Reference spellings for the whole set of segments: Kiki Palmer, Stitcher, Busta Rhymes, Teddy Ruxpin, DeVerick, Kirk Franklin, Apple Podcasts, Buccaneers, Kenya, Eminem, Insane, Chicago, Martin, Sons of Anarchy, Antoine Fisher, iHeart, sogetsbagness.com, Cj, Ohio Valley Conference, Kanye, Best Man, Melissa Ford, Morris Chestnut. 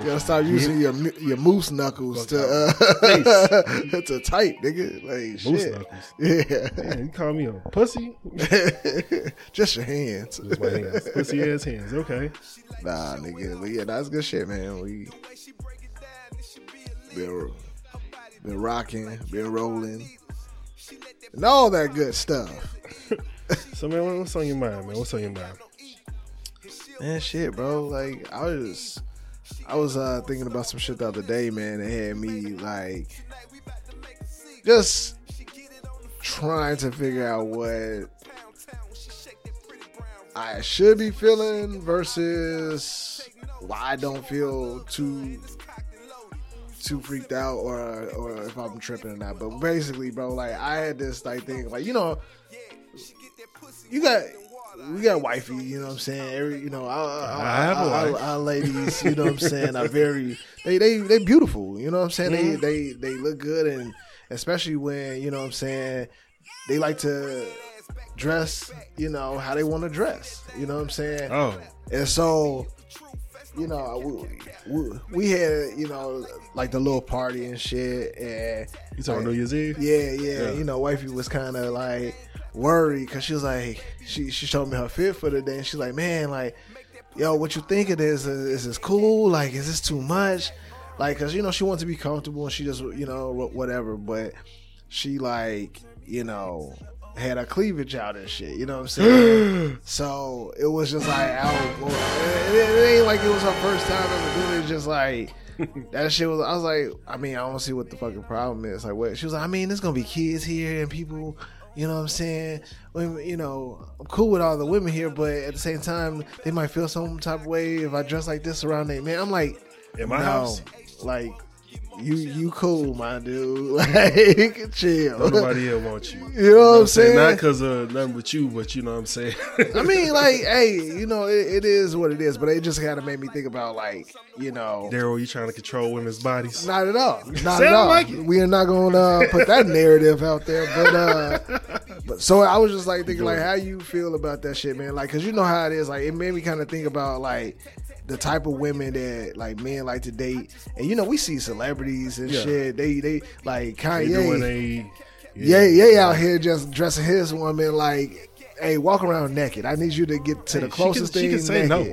You gotta start using your moose knuckles to tight, nigga. Like, moose shit. Knuckles. Yeah. Man, you call me a pussy? Just your hands. Just my hands. Pussy ass hands. Okay. Nah, nigga. But yeah, that's good shit, man. We been rocking, been rolling, and all that good stuff. So, man, what's on your mind, man? What's on your mind? Man, shit, bro. Like, I was thinking about some shit the other day, man. It had me, like, just trying to figure out what I should be feeling versus why I don't feel too freaked out or if I'm tripping or not. But basically, bro, like, I had this, like, thing, like, you know, we got wifey, you know what I'm saying? Our ladies, you know what I'm saying, are very, they beautiful, you know what I'm saying? Mm-hmm. They look good, and especially when, you know what I'm saying, they like to dress, you know, how they want to dress, you know what I'm saying? Oh. And so, you know, we had, you know, like the little party and shit. And you talking New Year's Eve? Yeah. You know, wifey was kind of like worried because she was like, she showed me her fit for the day, and she's like, man, like, yo, what you think of this? Is this cool? Like, is this too much? Like, because, you know, she wants to be comfortable, and she just, you know, whatever, but she, like, you know, had her cleavage out and shit, you know what I'm saying? So it was just like, it ain't like it was her first time ever doing it. Just like, that shit was, I was like, I mean, I don't see what the fucking problem is. Like, what? She was like, I mean, there's gonna be kids here and people, you know what I'm saying? When, you know, I'm cool with all the women here, but at the same time, they might feel some type of way if I dress like this around them. Man, I'm like, in my house, like, You cool, my dude. Like, chill. Don't nobody here wants you. You know what I'm saying? Not because of nothing with you, but you know what I'm saying. I mean, like, hey, you know, it is what it is, but it just kind of made me think about, like, you know, Daryl, you trying to control women's bodies? Not at all. Not at all. Like, we are not going to put that narrative out there. But so I was just like thinking, like, how you feel about that shit, man? Like, because you know how it is. Like, it made me kind of think about, like, the type of women that, like, men like to date. And, you know, we see celebrities and shit. They like, Kanye. Out here just dressing his woman like, hey, walk around naked. I need you to get to the closest thing naked. She can say no.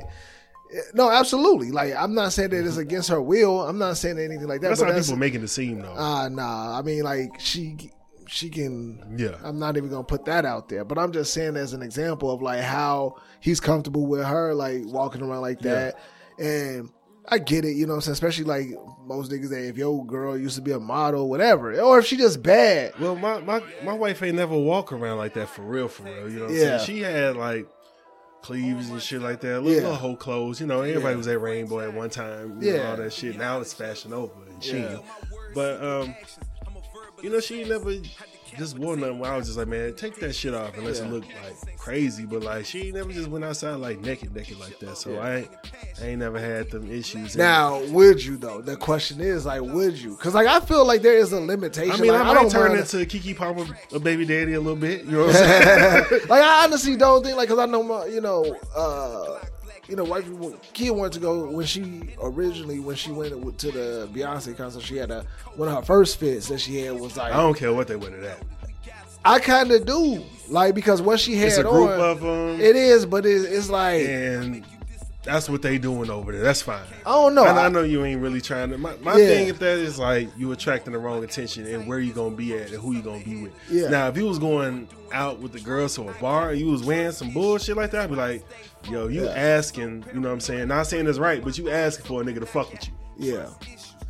No, absolutely. Like, I'm not saying that it's against her will. I'm not saying anything like that. That's how people making the scene, though. Nah. I mean, like, she can. Yeah. I'm not even gonna put that out there, but I'm just saying as an example of, like, how he's comfortable with her, like, walking around like that. Yeah. And I get it, you know what I'm saying? Especially, like, most niggas that if your girl used to be a model, whatever, or if she just bad. Well, my wife ain't never walk around like that for real. You know what I'm saying? She had, like, cleaves and shit like that, little whole clothes. You know, everybody was at Rainbow at one time. You know, all that shit. Now it's fashion over and shit. But you know, she never just wore nothing. I was just like, man, take that shit off unless it look like crazy. But, like, she never just went outside like naked like that. So I ain't never had them issues. Now, would you though? The question is, like, would you? Because, like, I feel like there is a limitation. I mean, like, I might turn into Kiki Palmer, a baby daddy, a little bit. You know what I'm saying? Like, I honestly don't think, like, because I know my, you know, wife, kid wanted to go when she went to the Beyonce concert. She had one of her first fits that she had was like, I don't care what they went to that. I kind of do, like, because what she had, it's a group on, of them. It is, but it's like, and that's what they doing over there. That's fine. I don't know. I know you ain't really trying to. My thing with that is, like, you attracting the wrong attention and where you gonna be at and who you gonna be with. Yeah. Now, if you was going out with the girls to a bar and you was wearing some bullshit like that, I'd be like, yo, you asking, you know what I'm saying? Not saying it's right, but you asking for a nigga to fuck with you. Yeah. You know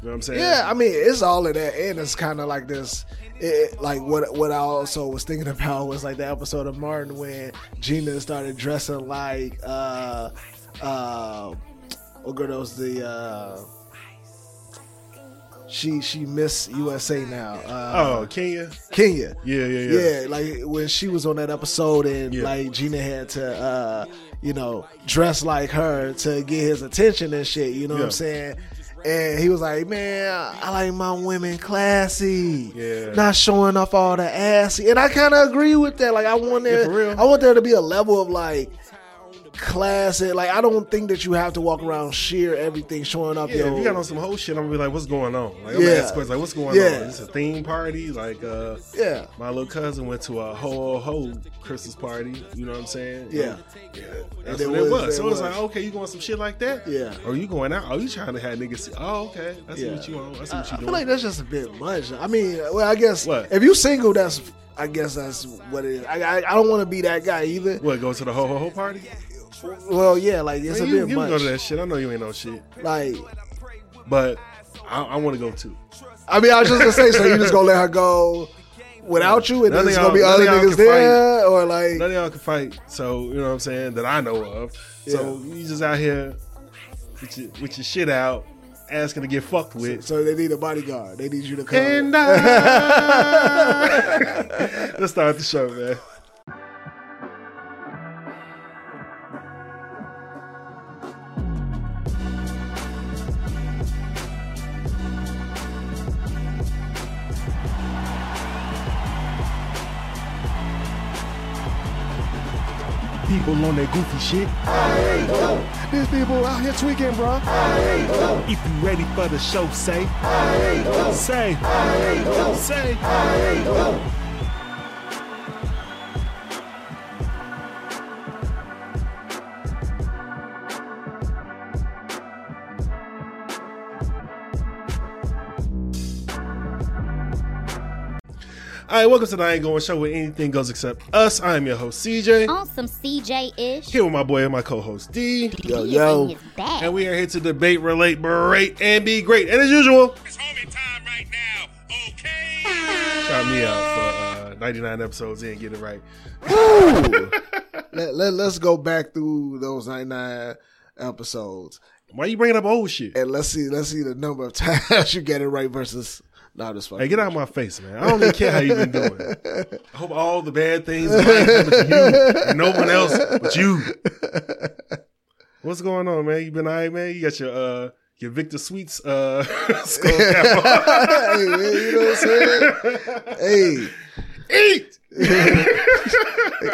what I'm saying? Yeah, I mean, it's all of that, and it's kind of like this. It, like, what I also was thinking about was, like, the episode of Martin when Gina started dressing like she Miss USA now. Kenya. Yeah. Like, when she was on that episode, and like, Gina had to you know, dress like her to get his attention and shit. You know what I'm saying? And he was like, man, I like my women classy, not showing off all the assy. And I kind of agree with that. Like, I want there to be a level of, like, classic. Like, I don't think that you have to walk around sheer everything, showing up. Yeah, yo, if you got on some whole shit, I'm gonna be like, what's going on? Like, I'm gonna ask questions like, what's going on? Is this a theme party? Like, my little cousin went to a whole Christmas party. You know what I'm saying? Yeah. Yeah, that's what it was. So it's like, okay, you going some shit like that? Yeah. Or you going out? Oh, you trying to have niggas see? Oh, okay. I see what you on. I see what you doing. I feel like that's just a bit much. I mean, well, I guess if you single, I guess that's what it is. I don't want to be that guy either. What, go to the ho-ho-ho party? Well, yeah, like, it's man, a bit much. You can go to that shit. I know you ain't no shit. Like, but I want to go too. I mean, I was just going to say, so you just going to let her go without you, and then there's going to be other niggas there? Fight. Or like, none of y'all can fight, so, you know what I'm saying, that I know of. So you just out here with your shit out, asking to get fucked with. So they need a bodyguard. They need you to come. And let's start the show, man. People on that goofy shit. I ain't go. There's people out here tweaking, bro. I ain't go. If you ready for the show, say. I ain't go. Say. I ain't go. Say. I ain't go. All right, welcome to the I Ain't Goin' Show, where anything goes except us. I am your host, Cj. Awesome Cj-ish. Here with my boy and my co-host, Dee. Yo, yo. And we are here to debate, relate, berate, and be great. And as usual, it's homie time right now, okay? Shout me out for 99 episodes in, get it right. Woo! Let's go back through those 99 episodes. Why you bringing up old shit? And let's see the number of times you get it right versus... Nah, just fucking. Hey, get out of my face, man. I don't even care how you've been doing. I hope all the bad things in life happen to you and no one else but you. What's going on, man? You been all right, man? You got your Victor Sweets skull cap on. Hey, man, you know what I'm saying? Hey. Eat!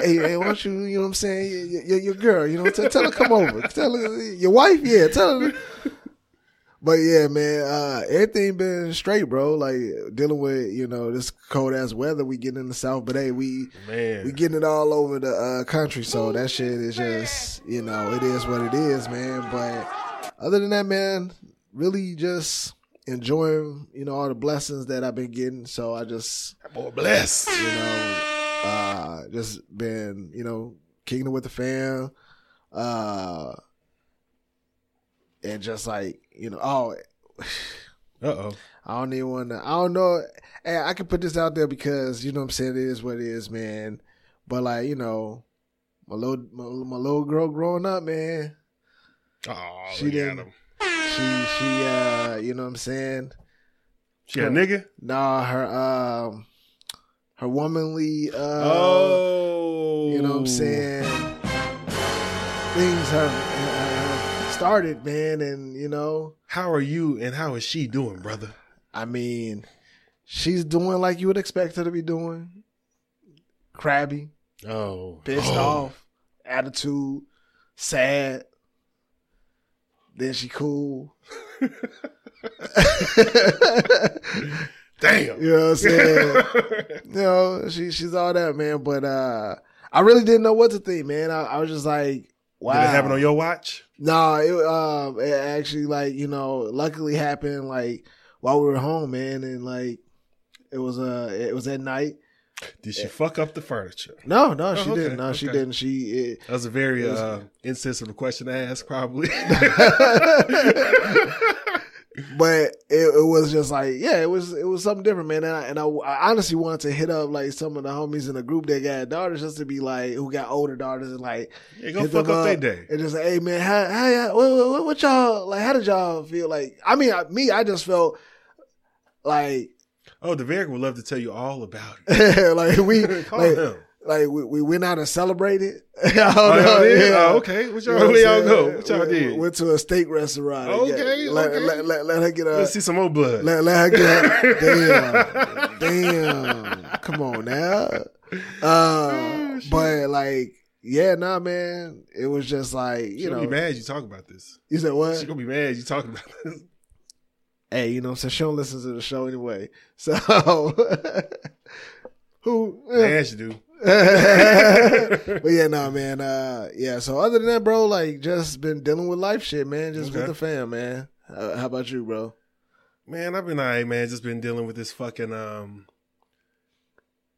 hey, why don't you, you know what I'm saying? Your girl, you know, tell her come over. Tell her, your wife, yeah, tell her. But yeah, man, everything been straight, bro. Like, dealing with, you know, this cold ass weather we getting in the South, but hey, we getting it all over the country. So that shit is just, you know, it is what it is, man. But other than that, man, really just enjoying, you know, all the blessings that I've been getting. So I just, that boy blessed, you know, just been, you know, kicking it with the fam, and just like, you know, I don't even want to, I don't know. Hey, I can put this out there because, you know what I'm saying, it is what it is, man. But like, you know, my little girl growing up, man. Oh, she didn't. She you know what I'm saying? She a nigga? Nah, her womanly, you know what I'm saying? Things started, man, and you know, how are you and how is she doing, brother? I mean, she's doing like you would expect her to be doing. Crabby, pissed off, attitude, sad. Then she cool. Damn, you know what I'm saying? You know, she's all that, man. But I really didn't know what to think, man. I was just like, wow. Did it happen on your watch? No, it actually, like, you know, luckily happened like while we were home, man, and like it was at night. Did she fuck up the furniture? No, she didn't. No, she didn't. That was a very insensitive question to ask, probably. But it was just like, yeah, it was something different, man. And I honestly wanted to hit up like some of the homies in the group that got daughters, just to be like, who got older daughters, and like, yeah, go fuck up their day. And just like, hey man, how what y'all like? How did y'all feel? Like, I mean, I just felt like, oh, DeVerick would love to tell you all about it. Like we call him. Like we went out and celebrated. I don't know. Yeah. Oh, okay. What y'all, where y'all go? What y'all did? Went to a steak restaurant. Okay. Let her get a. Let's see some old blood. Let her get a. Damn. Come on now. But like Yeah, nah, man. It was just like, you know. She's going to be mad you talk about this. You said what? She's going to be mad you talking about this. Hey, you know, so she don't listen to the show anyway. So, who? Man, she do. But yeah, nah, man. Yeah, so other than that, bro, like, just been dealing with life shit, man. Just with the fam, man. How about you, bro? Man, I've been all right, man. Just been dealing with this fucking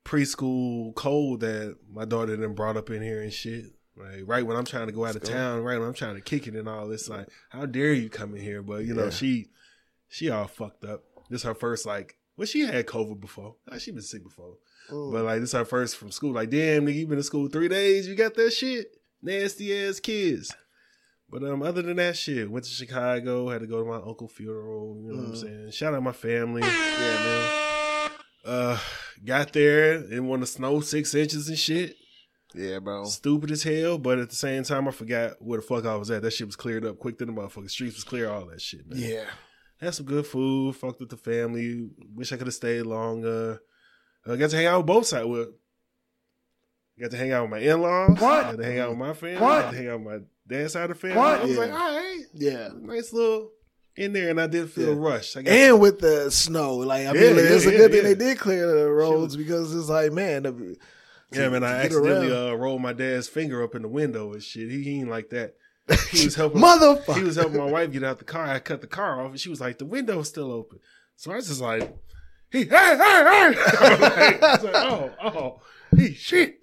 preschool cold that my daughter done brought up in here and shit. Like, right when I'm trying to go out of town, right when I'm trying to kick it and all this, like, how dare you come in here? But, you know, she all fucked up. This her first, like, well, she had COVID before. Like, she been sick before. Ooh. But, like, this her first from school. Like, damn, nigga, you been to school 3 days. You got that shit? Nasty ass kids. But other than that shit, went to Chicago, had to go to my uncle's funeral, you know what I'm saying? Shout out my family. Yeah, man. Got there, didn't want to snow 6 inches and shit. Yeah, bro. Stupid as hell, but at the same time, I forgot where the fuck I was at. That shit was cleared up quick to the motherfucking streets was clear, all that shit, man. Yeah. Had some good food, fucked with the family, wish I could have stayed longer. I got to hang out with both sides. Got to hang out with my in-laws. What? Got to hang out with my family. What? Got to hang out with my dad's side of the family. What? I was like, all right. Yeah. Nice little in there, and I did feel rushed. And with the snow. Like, I mean, it's a good thing they did clear the roads because it's like, man. Man, I accidentally rolled my dad's finger up in the window and shit. He ain't like that. He was helping motherfucker. He was helping my wife get out the car. I cut the car off, and she was like, the window's still open. So I was just like, hey. I was like, oh, he shit.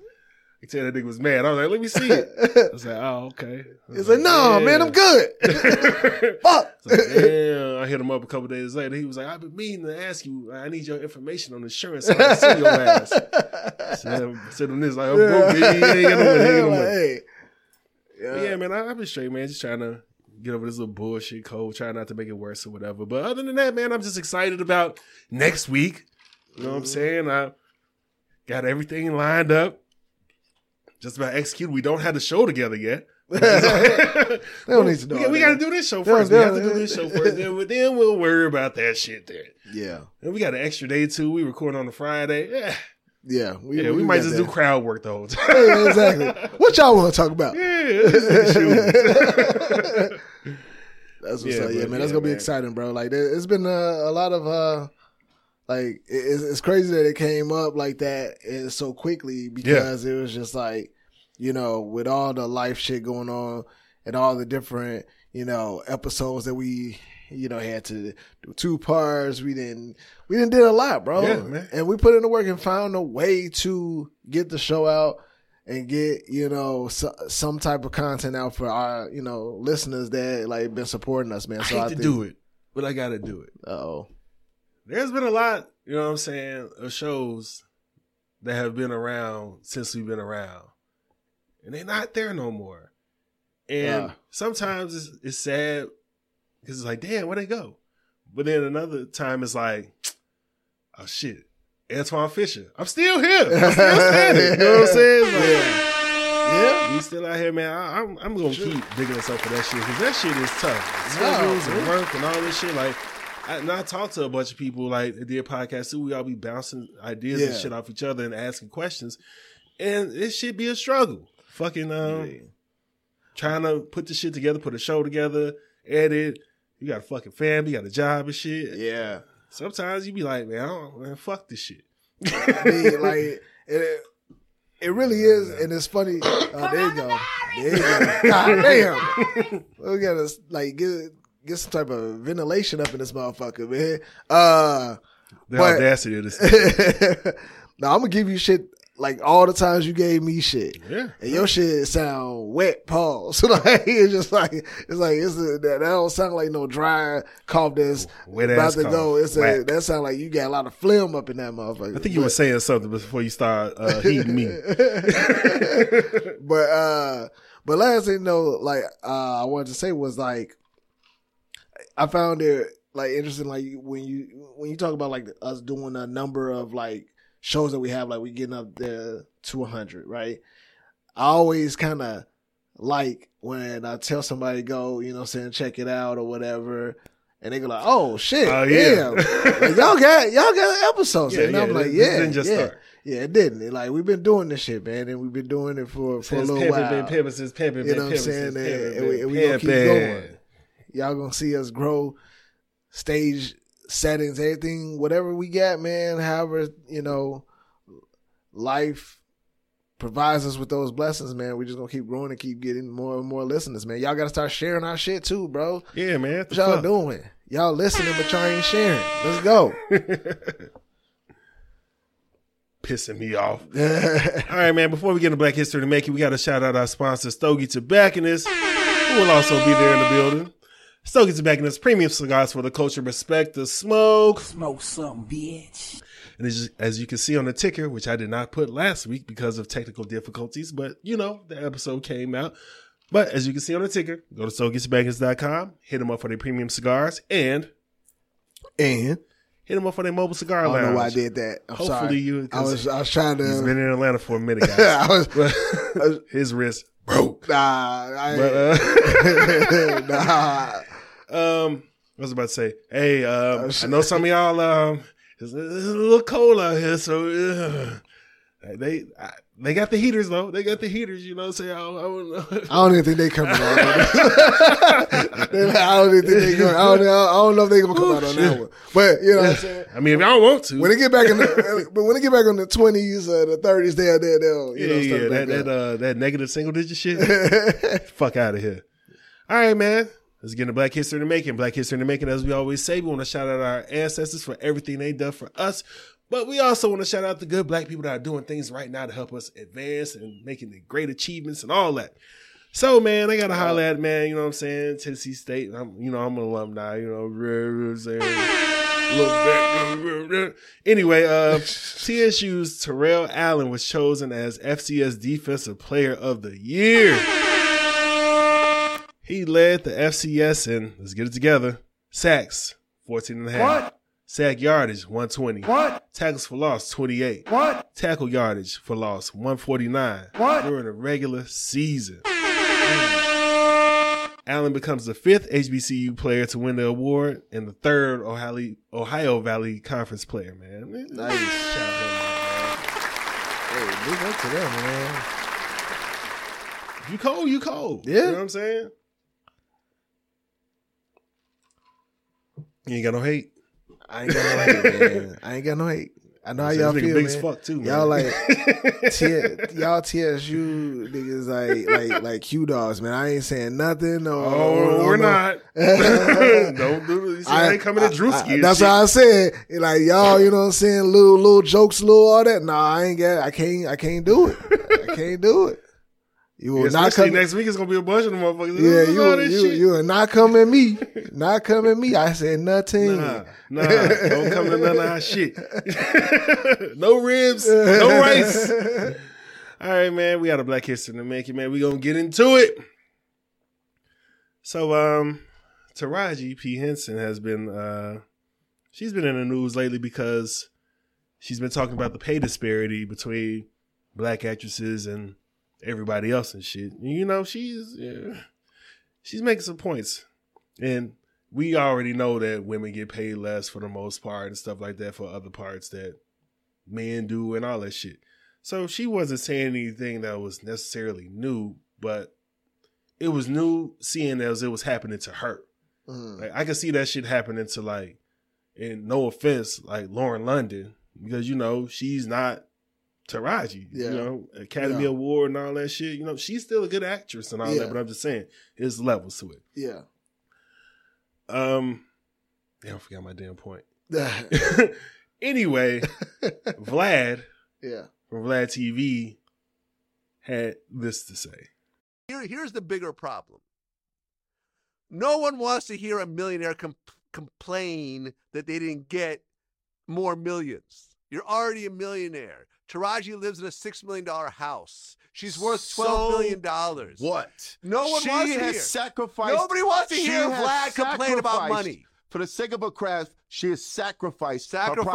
I tell that nigga was mad. I was like, let me see it. I was like, oh, okay. He's like, no, man, I'm good. Fuck. I was like, damn. I hit him up a couple days later. He was like, I've been meaning to ask you. I need your information on insurance. So I can see your ass. So I said him this, like, I'm broke, bitch. He ain't got no money. Yeah, man, I've been straight, man. Just trying to get over this little bullshit cold, trying not to make it worse or whatever. But other than that, man, I'm just excited about next week. You know what I'm saying? I got everything lined up. Just about execute. We don't have the show together yet. They don't need to know. We got to do this show first. Then we'll worry about that shit there. Yeah. And we got an extra day, too. We record on a Friday. Yeah. We might just do crowd work the whole time. Yeah, exactly. What y'all want to talk about? Yeah. That's what's up. Yeah, man. That's going to be exciting, bro. Like, it's been a lot of... Like, it's crazy that it came up like that and so quickly because it was just like, you know, with all the life shit going on and all the different, you know, episodes that we, you know, had to do 2 parts. We didn't did a lot, bro. Yeah, man. And we put in the work and found a way to get the show out and get, you know, some type of content out for our, you know, listeners that, like, been supporting us, man. So I hate to do it, but I got to do it. Uh-oh. There's been a lot, you know what I'm saying, of shows that have been around since we've been around. And they're not there no more. And sometimes it's sad because it's like, damn, where'd they go? But then another time it's like, oh, shit, Antoine Fisher. I'm still here. I'm still standing. You know what I'm saying? Like, yeah, we still out here, man. I'm going to keep digging us up for that shit because that shit is tough. Schedules and work and all this shit, like. I talk to a bunch of people like at their podcast too. We all be bouncing ideas and shit off each other and asking questions, and it should be a struggle. Fucking trying to put the shit together, put a show together, edit. You got a fucking family, you got a job and shit. Yeah. Sometimes you be like, man, fuck this shit. I mean, like it really is, and it's funny. Oh, there you go. God damn. We gotta like get some type of ventilation up in this motherfucker, man. The audacity of this. Now, I'm going to give you shit like all the times you gave me shit. Yeah. And your shit sound wet, Paul. So like, it's just like, that don't sound like no dry cough that's wet about to cough. Go. That sound like you got a lot of phlegm up in that motherfucker. I think you were saying something before you start heating me. But last thing, though, like, I wanted to say was like, I found it like interesting, like when you talk about like us doing a number of like shows that we have, like we getting up there to 100, right? I always kind of like when I tell somebody go, you know, what I'm saying check it out or whatever, and they go like, oh shit, damn, like, y'all got episodes, and I'm like, yeah, Yeah, it didn't. It, like, we've been doing this shit, man, and we've been doing it for a little while. Since pimping, you know what I'm saying? And we gonna keep going. Y'all gonna see us grow, stage settings, everything, whatever we got, man. However, you know, life provides us with those blessings, man. We're just gonna keep growing and keep getting more and more listeners, man. Y'all gotta start sharing our shit too, bro. Yeah, man. What y'all doing? Y'all listening, but y'all ain't sharing. Let's go. Pissing me off. All right, man. Before we get into Black History to Make It, we got to shout out our sponsor, Stogie Tobacconist, who will also be there in the building. Stogie Tobacconist, premium cigars for the culture. Respect the smoke. Smoke some, bitch. And as you can see on the ticker, which I did not put last week because of technical difficulties, but, you know, the episode came out. But as you can see on the ticker, go to sogetsbagness.com, hit them up for their premium cigars, and hit them up for their mobile cigar lounge. I don't know why I did that. Hopefully you... I was trying to... He's been in Atlanta for a minute, guys. His wrist broke. I was about to say, hey, I know some of y'all... it's a little cold out here, so... They got the heaters, though. They got the heaters, you know. So I don't even think they coming out. I don't know if they gonna come out on that one. But you know what I'm saying. I mean, if y'all want to, when they get back in the 20s, the 30s, they'll you know, that negative single digit shit. Fuck out of here. All right, man. Let's get into Black History in the Making. Black History in the Making, as we always say, we want to shout out our ancestors for everything they done for us. But we also want to shout out the good black people that are doing things right now to help us advance and making the great achievements and all that. So, man, I got to holler at, man, you know what I'm saying? Tennessee State, I'm an alumni, you know what I'm saying? Anyway, TSU's Terrell Allen was chosen as FCS Defensive Player of the Year. He led the FCS in, let's get it together, sacks, 14.5. What? Sack yardage, 120. What? Tackles for loss, 28. What? Tackle yardage for loss, 149. What? During the regular season. Allen becomes the 5th HBCU player to win the award and the 3rd Ohio Valley Conference player, man. Nice shout out, man. Hey, big up to them, man. You cold. Yeah. You know what I'm saying? You ain't got no hate. I ain't got no hate, man. I know how y'all feel, big man. As fuck too, man. Y'all like y'all TSU niggas like Q Dogs, man. I ain't saying nothing. We're not. Don't do this. I ain't coming to Drewski. That's why I said like y'all. You know what I'm saying? Little jokes, little all that. Nah, I ain't got. I can't do it. You will not come. Next week it's gonna be a bunch of them motherfuckers. Yeah, you will not come at me. Not come at me. I said nothing. Nah, don't come to none of our shit. No ribs, no rice. All right, man. We got a Black History to Make It, man. We gonna get into it. So, Taraji P. Henson has been. She's been in the news lately because she's been talking about the pay disparity between black actresses and everybody else and shit. You know, she's making some points, and we already know that women get paid less for the most part and stuff like that for other parts that men do and all that shit. So she wasn't saying anything that was necessarily new, but it was new seeing as it was happening to her. Mm. Like, I could see that shit happening to, like, and no offense, like Lauren London, because, you know, she's not Taraji, you know, Academy Award and all that shit. You know, she's still a good actress and all that, but I'm just saying, there's levels to it. Yeah. Damn, I forgot my damn point. Anyway, Vlad from Vlad TV had this to say. Here's the bigger problem. No one wants to hear a millionaire complain that they didn't get more millions. You're already a millionaire. Taraji lives in a $6 million house. She's worth $12 million. What? No one wants to hear. Nobody wants to hear Vlad complain about money. For the sake of a craft, she has sacrificed. Hold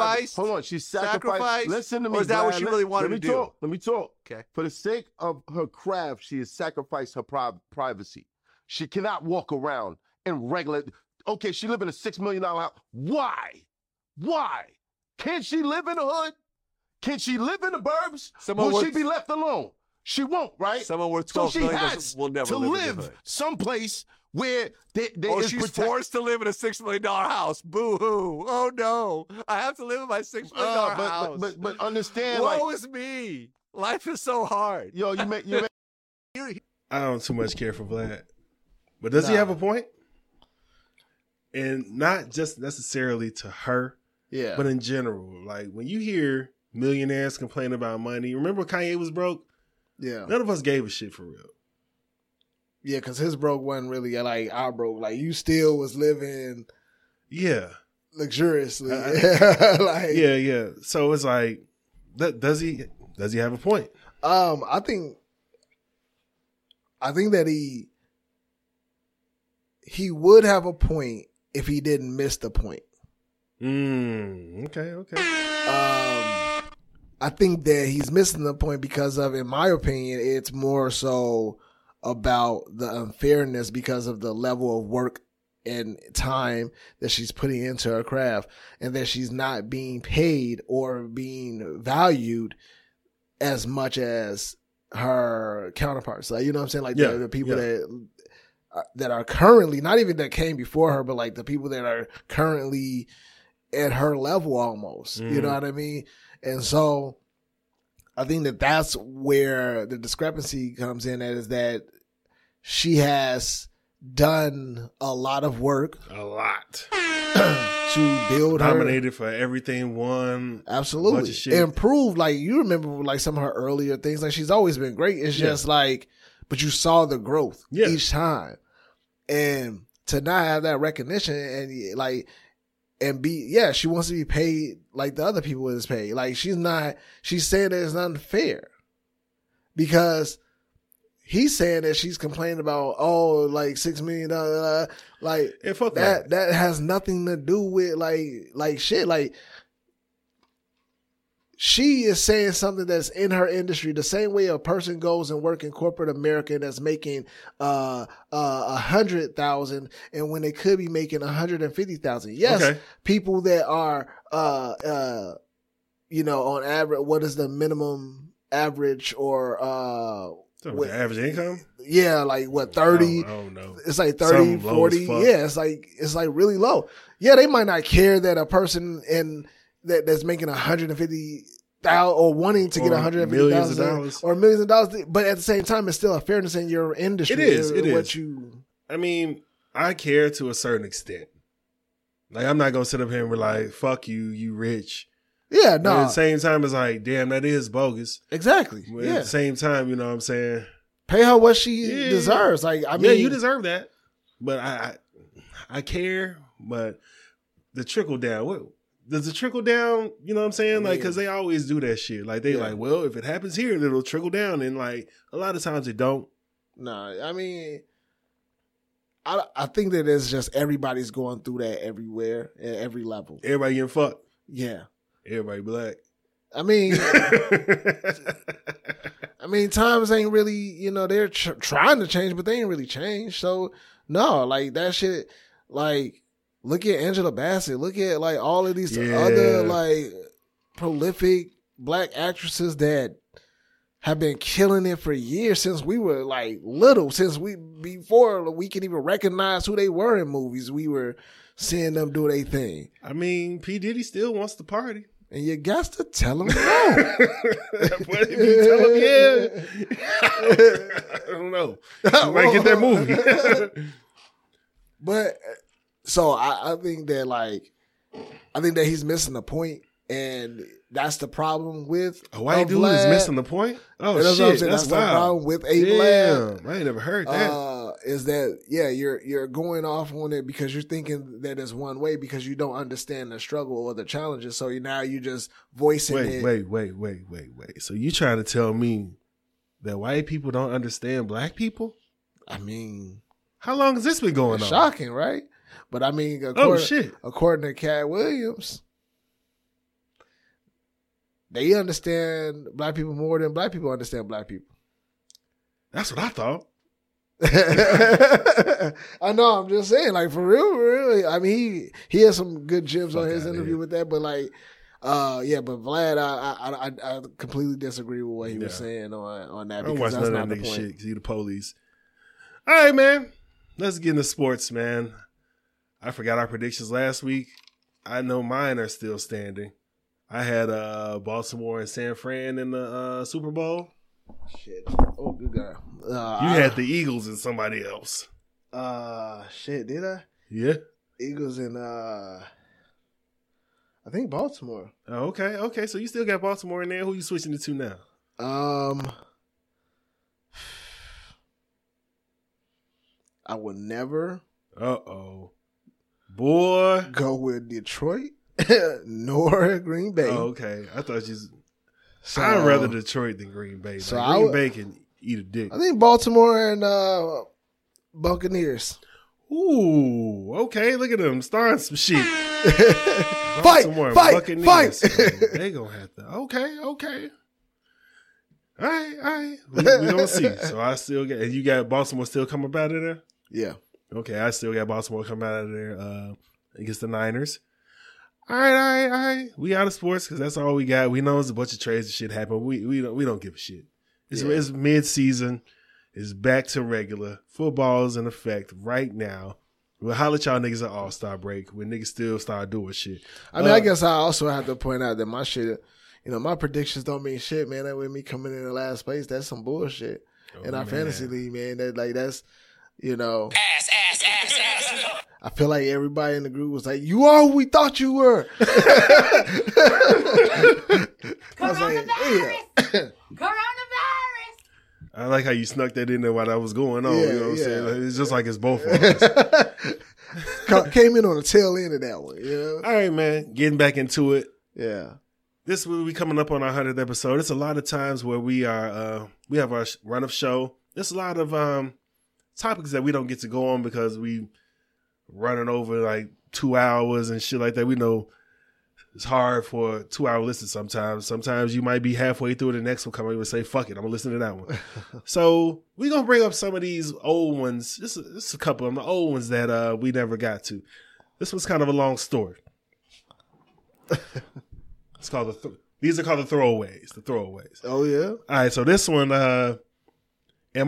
on. She's sacrificed. Listen to me, Vlad. Or is that what she really wanted to do? Let me talk. Okay. For the sake of her craft, she has sacrificed her privacy. She cannot walk around and regular. Okay, she lives in a $6 million house. Why? Can't she live in the hood? Can she live in the burbs? Will she be left alone? She won't, right? Someone worth $12 million will never live someplace where she's forced to live in a $6 million house. Boo-hoo. Oh, no. I have to live in my $6 million house. But understand, woe is me. Life is so hard. Yo, you make I don't too much care for Vlad. But does he have a point? And not just necessarily to her, but in general. Like, when you hear millionaires complain about money, remember when Kanye was broke? Yeah. None of us gave a shit for real. Yeah, because his broke wasn't really like our broke. Like, you still was living luxuriously. So it's like, does he have a point? I think that he would have a point if he didn't miss the point. Okay. I think that he's missing the point because of, in my opinion, it's more so about the unfairness because of the level of work and time that she's putting into her craft, and that she's not being paid or being valued as much as her counterparts. Like, you know what I'm saying? Like the people that are currently, not even that came before her, but like the people that are currently at her level almost, you know what I mean? And so I think that that's where the discrepancy comes in, is that she has done a lot of work. A lot. To build her. Nominated for everything, won. Absolutely. Bunch of shit. Improved. Like, you remember like some of her earlier things. Like, she's always been great. It's just like, but you saw the growth each time. And to not have that recognition and like... And she wants to be paid like the other people is paid. Like, she's saying that it's unfair because he's saying that she's complaining about, like $6 million, like, and fuck that has nothing to do with like shit. Like, she is saying something that's in her industry. The same way a person goes and work in corporate America that's making $100,000, and when they could be making $150,000. Yes, okay. People that are on average, what is the minimum average or the average income? Yeah, like what, 30? I don't know. It's like 30, 40. Yeah, it's like really low. Yeah, they might not care that a person in that's making $150,000 or wanting to get $150,000 or millions of dollars, but at the same time, it's still a fairness in your industry. It is. I mean, I care to a certain extent. Like, I'm not gonna sit up here and be like, "Fuck you, you rich." Yeah, no. But at the same time, it's like, damn, that is bogus. Exactly. But at the same time, you know what I'm saying? Pay her what she deserves. Like, I mean, you deserve that. But I care. But the trickle down. Does it trickle down? You know what I'm saying? Like, because they always do that shit. Like, they like, well, if it happens here, it'll trickle down. And, like, a lot of times it don't. Nah, I mean, I think that it's just everybody's going through that everywhere at every level. Everybody getting fucked. Yeah. Everybody black. I mean, times ain't really, they're trying to change, but they ain't really changed. So, no, like, that shit, like... Look at Angela Bassett. Look at like all of these other like prolific black actresses that have been killing it for years since we were like little, before we could even recognize who they were in movies. We were seeing them do their thing. I mean, P. Diddy still wants to party. And you got to tell him no. But if you tell him I don't know. You might get that movie. But... So I think that he's missing the point, and that's the problem with a white dude is missing the point. Oh shit, that's the problem with a Vlad. I ain't never heard that. Is that you're going off on it because you're thinking that it's one way because you don't understand the struggle or the challenges. So now you just voicing it. Wait. So you trying to tell me that white people don't understand black people? I mean, how long has this been going on? Shocking, right? But I mean, according to Cat Williams, they understand black people more than black people understand black people. That's what I thought. I know. I'm just saying, like, for real. I mean, he has some good gems on his interview with that, but like, Yeah, but Vlad, I completely disagree with what he was saying on that. Because I don't watch none of that nigga shit because he the police. All right, man. Let's get into sports, man. I forgot our predictions last week. I know mine are still standing. I had Baltimore and San Fran in the Super Bowl. Shit. Oh, good God. You had the Eagles and somebody else. Shit, did I? Yeah. Eagles and I think Baltimore. Oh, okay. Okay. So you still got Baltimore in there. Who you switching it to now? I would never. Uh-oh. Boy. Go with Detroit nor Green Bay. Oh, okay. I thought you I'd rather Detroit than Green Bay. So like, Green Bay can eat a dick. I think Baltimore and Buccaneers. Ooh, okay. Look at them starting some shit. Fight! They gonna have to. Okay. All right. We don't see. So I still got. And you got Baltimore still coming out of there. Yeah. Okay, I still got Baltimore coming out of there against the Niners. All right. We out of sports because that's all we got. We know it's a bunch of trades and shit happen. We don't give a shit. It's mid season. It's back to regular. Football is in effect right now. We'll holler at y'all niggas at All-Star break when niggas still start doing shit. I mean, I guess I also have to point out that my shit, you know, my predictions don't mean shit, man. That with me coming in the last place, that's some bullshit. In our fantasy league, man, that's, you know. Ass. I feel like everybody in the group was like, you are who we thought you were. Coronavirus. I like how you snuck that in there while that was going on. Yeah, you know what I'm saying? Like, it's just like it's both of us. Came in on the tail end of that one. You know? All right, man. Getting back into it. Yeah. This will be coming up on our 100th episode. It's a lot of times where we are, we have our run of show. There's a lot of topics that we don't get to go on because we running over like 2 hours and shit like that. We know it's hard for a 2 hour listen sometimes. Sometimes you might be halfway through the next one coming and say, fuck it, I'm going to listen to that one. So we're going to bring up some of these old ones. This is a couple of them, the old ones that we never got to. This was kind of a long story. It's called these are called the throwaways. Oh, yeah. All right. So this one, am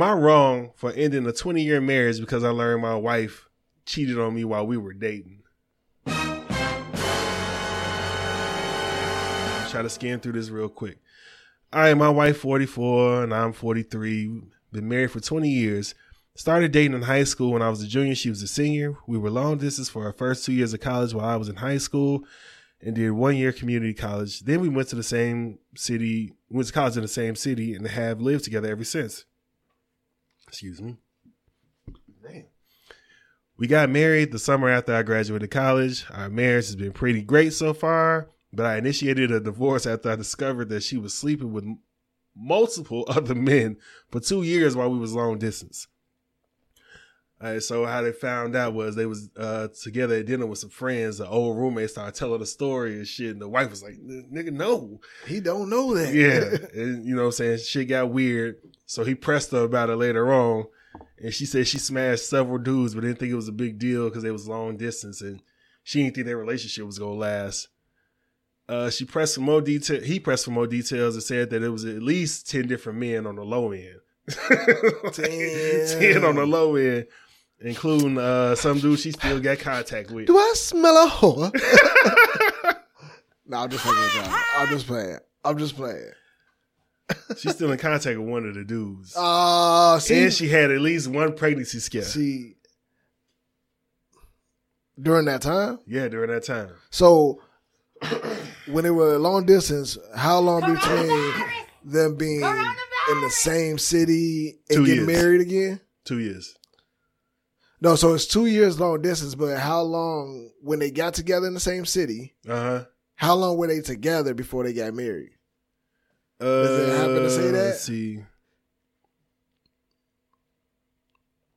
I wrong for ending a 20-year marriage because I learned my wife cheated on me while we were dating? Try to scan through this real quick. All right, my wife 44 and I'm 43. Been married for 20 years. Started dating in high school when I was a junior. She was a senior. We were long distance for our first 2 years of college while I was in high school and did 1 year community college. Then we went to the same city, went to college in the same city and have lived together ever since. Excuse me. Damn. We got married the summer after I graduated college. Our marriage has been pretty great so far. But I initiated a divorce after I discovered that she was sleeping with multiple other men for 2 years while we was long distance. All right, so how they found out was they was together at dinner with some friends. The old roommate started telling the story and shit. And the wife was like, nigga, no. He don't know that. Yeah. And you know what I'm saying? Shit got weird. So he pressed her about it later on. And she said she smashed several dudes, but didn't think it was a big deal because they was long distance. And she didn't think their relationship was going to last. He pressed for more details and said that it was at least 10 different men on the low end. Like, 10 on the low end, including some dude she still got contact with. Do I smell a whore? No, I'm just playing. I'm just playing. She's still in contact with one of the dudes. And she had at least one pregnancy scare. During that time? Yeah, during that time. So when they were long distance, how long between them being in the same city and getting married again? 2 years. No, so it's 2 years long distance, but how long when they got together in the same city? Uh-huh. How long were they together before they got married? Does it happen to say that? Let's see.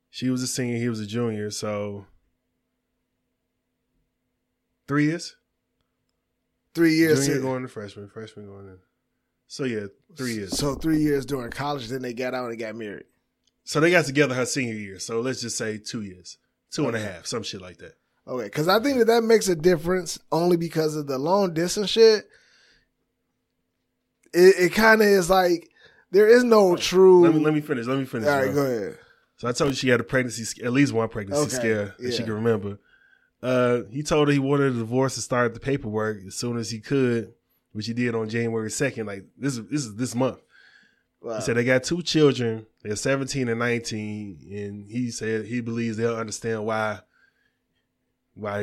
She was a senior, he was a junior, so 3 years? 3 years. Junior going to freshman going in. So, yeah, 3 years. So, 3 years during college, then they got out and got married. So, they got together her senior year. So, let's just say 2 years. And a half, some shit like that. Okay, because I think that makes a difference only because of the long distance shit. it kind of is like there is no true. Let me finish. All right, go ahead. So I told you she had a pregnancy, at least one pregnancy scare that she can remember. He told her he wanted a divorce and started the paperwork as soon as he could, which he did on January 2nd. Like this is this month. Wow. He said they got two children. They're 17 and 19, and he said he believes they'll understand why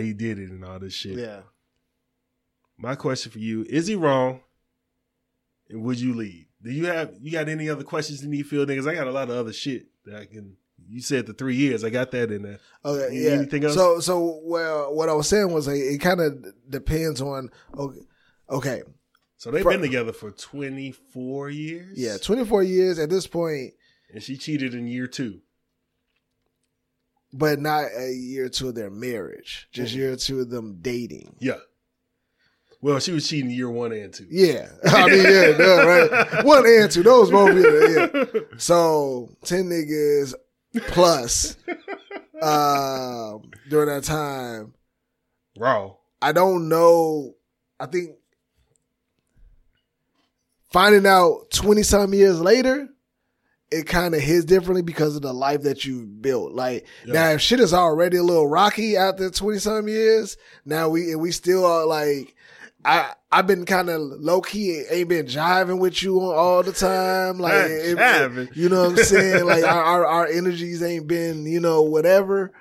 he did it and all this shit. Yeah. My question for you, is he wrong? And would you leave? Do you have any other questions you need to fill, niggas? I got a lot of other shit that I can. You said the 3 years. I got that in there. Okay. Yeah. Anything else? So well, what I was saying was it kind of depends on. Okay. So they've been together for 24 years? Yeah, 24 years at this point. And she cheated in year 2. But not a year 2 of their marriage. Just year 2 of them dating. Yeah. Well, she was cheating year 1 and 2. Yeah. I mean, yeah, right. 1 and 2. Those both. Yeah. So 10 niggas plus during that time. Raw. I don't know. I think. Finding out 20-some years later, it kind of hits differently because of the life that you've built. Like, now if shit is already a little rocky after 20-some years, now we still are like, I've been kind of low-key, ain't been jiving with you all the time. Like, you know what I'm saying? Like, our energies ain't been, you know, whatever.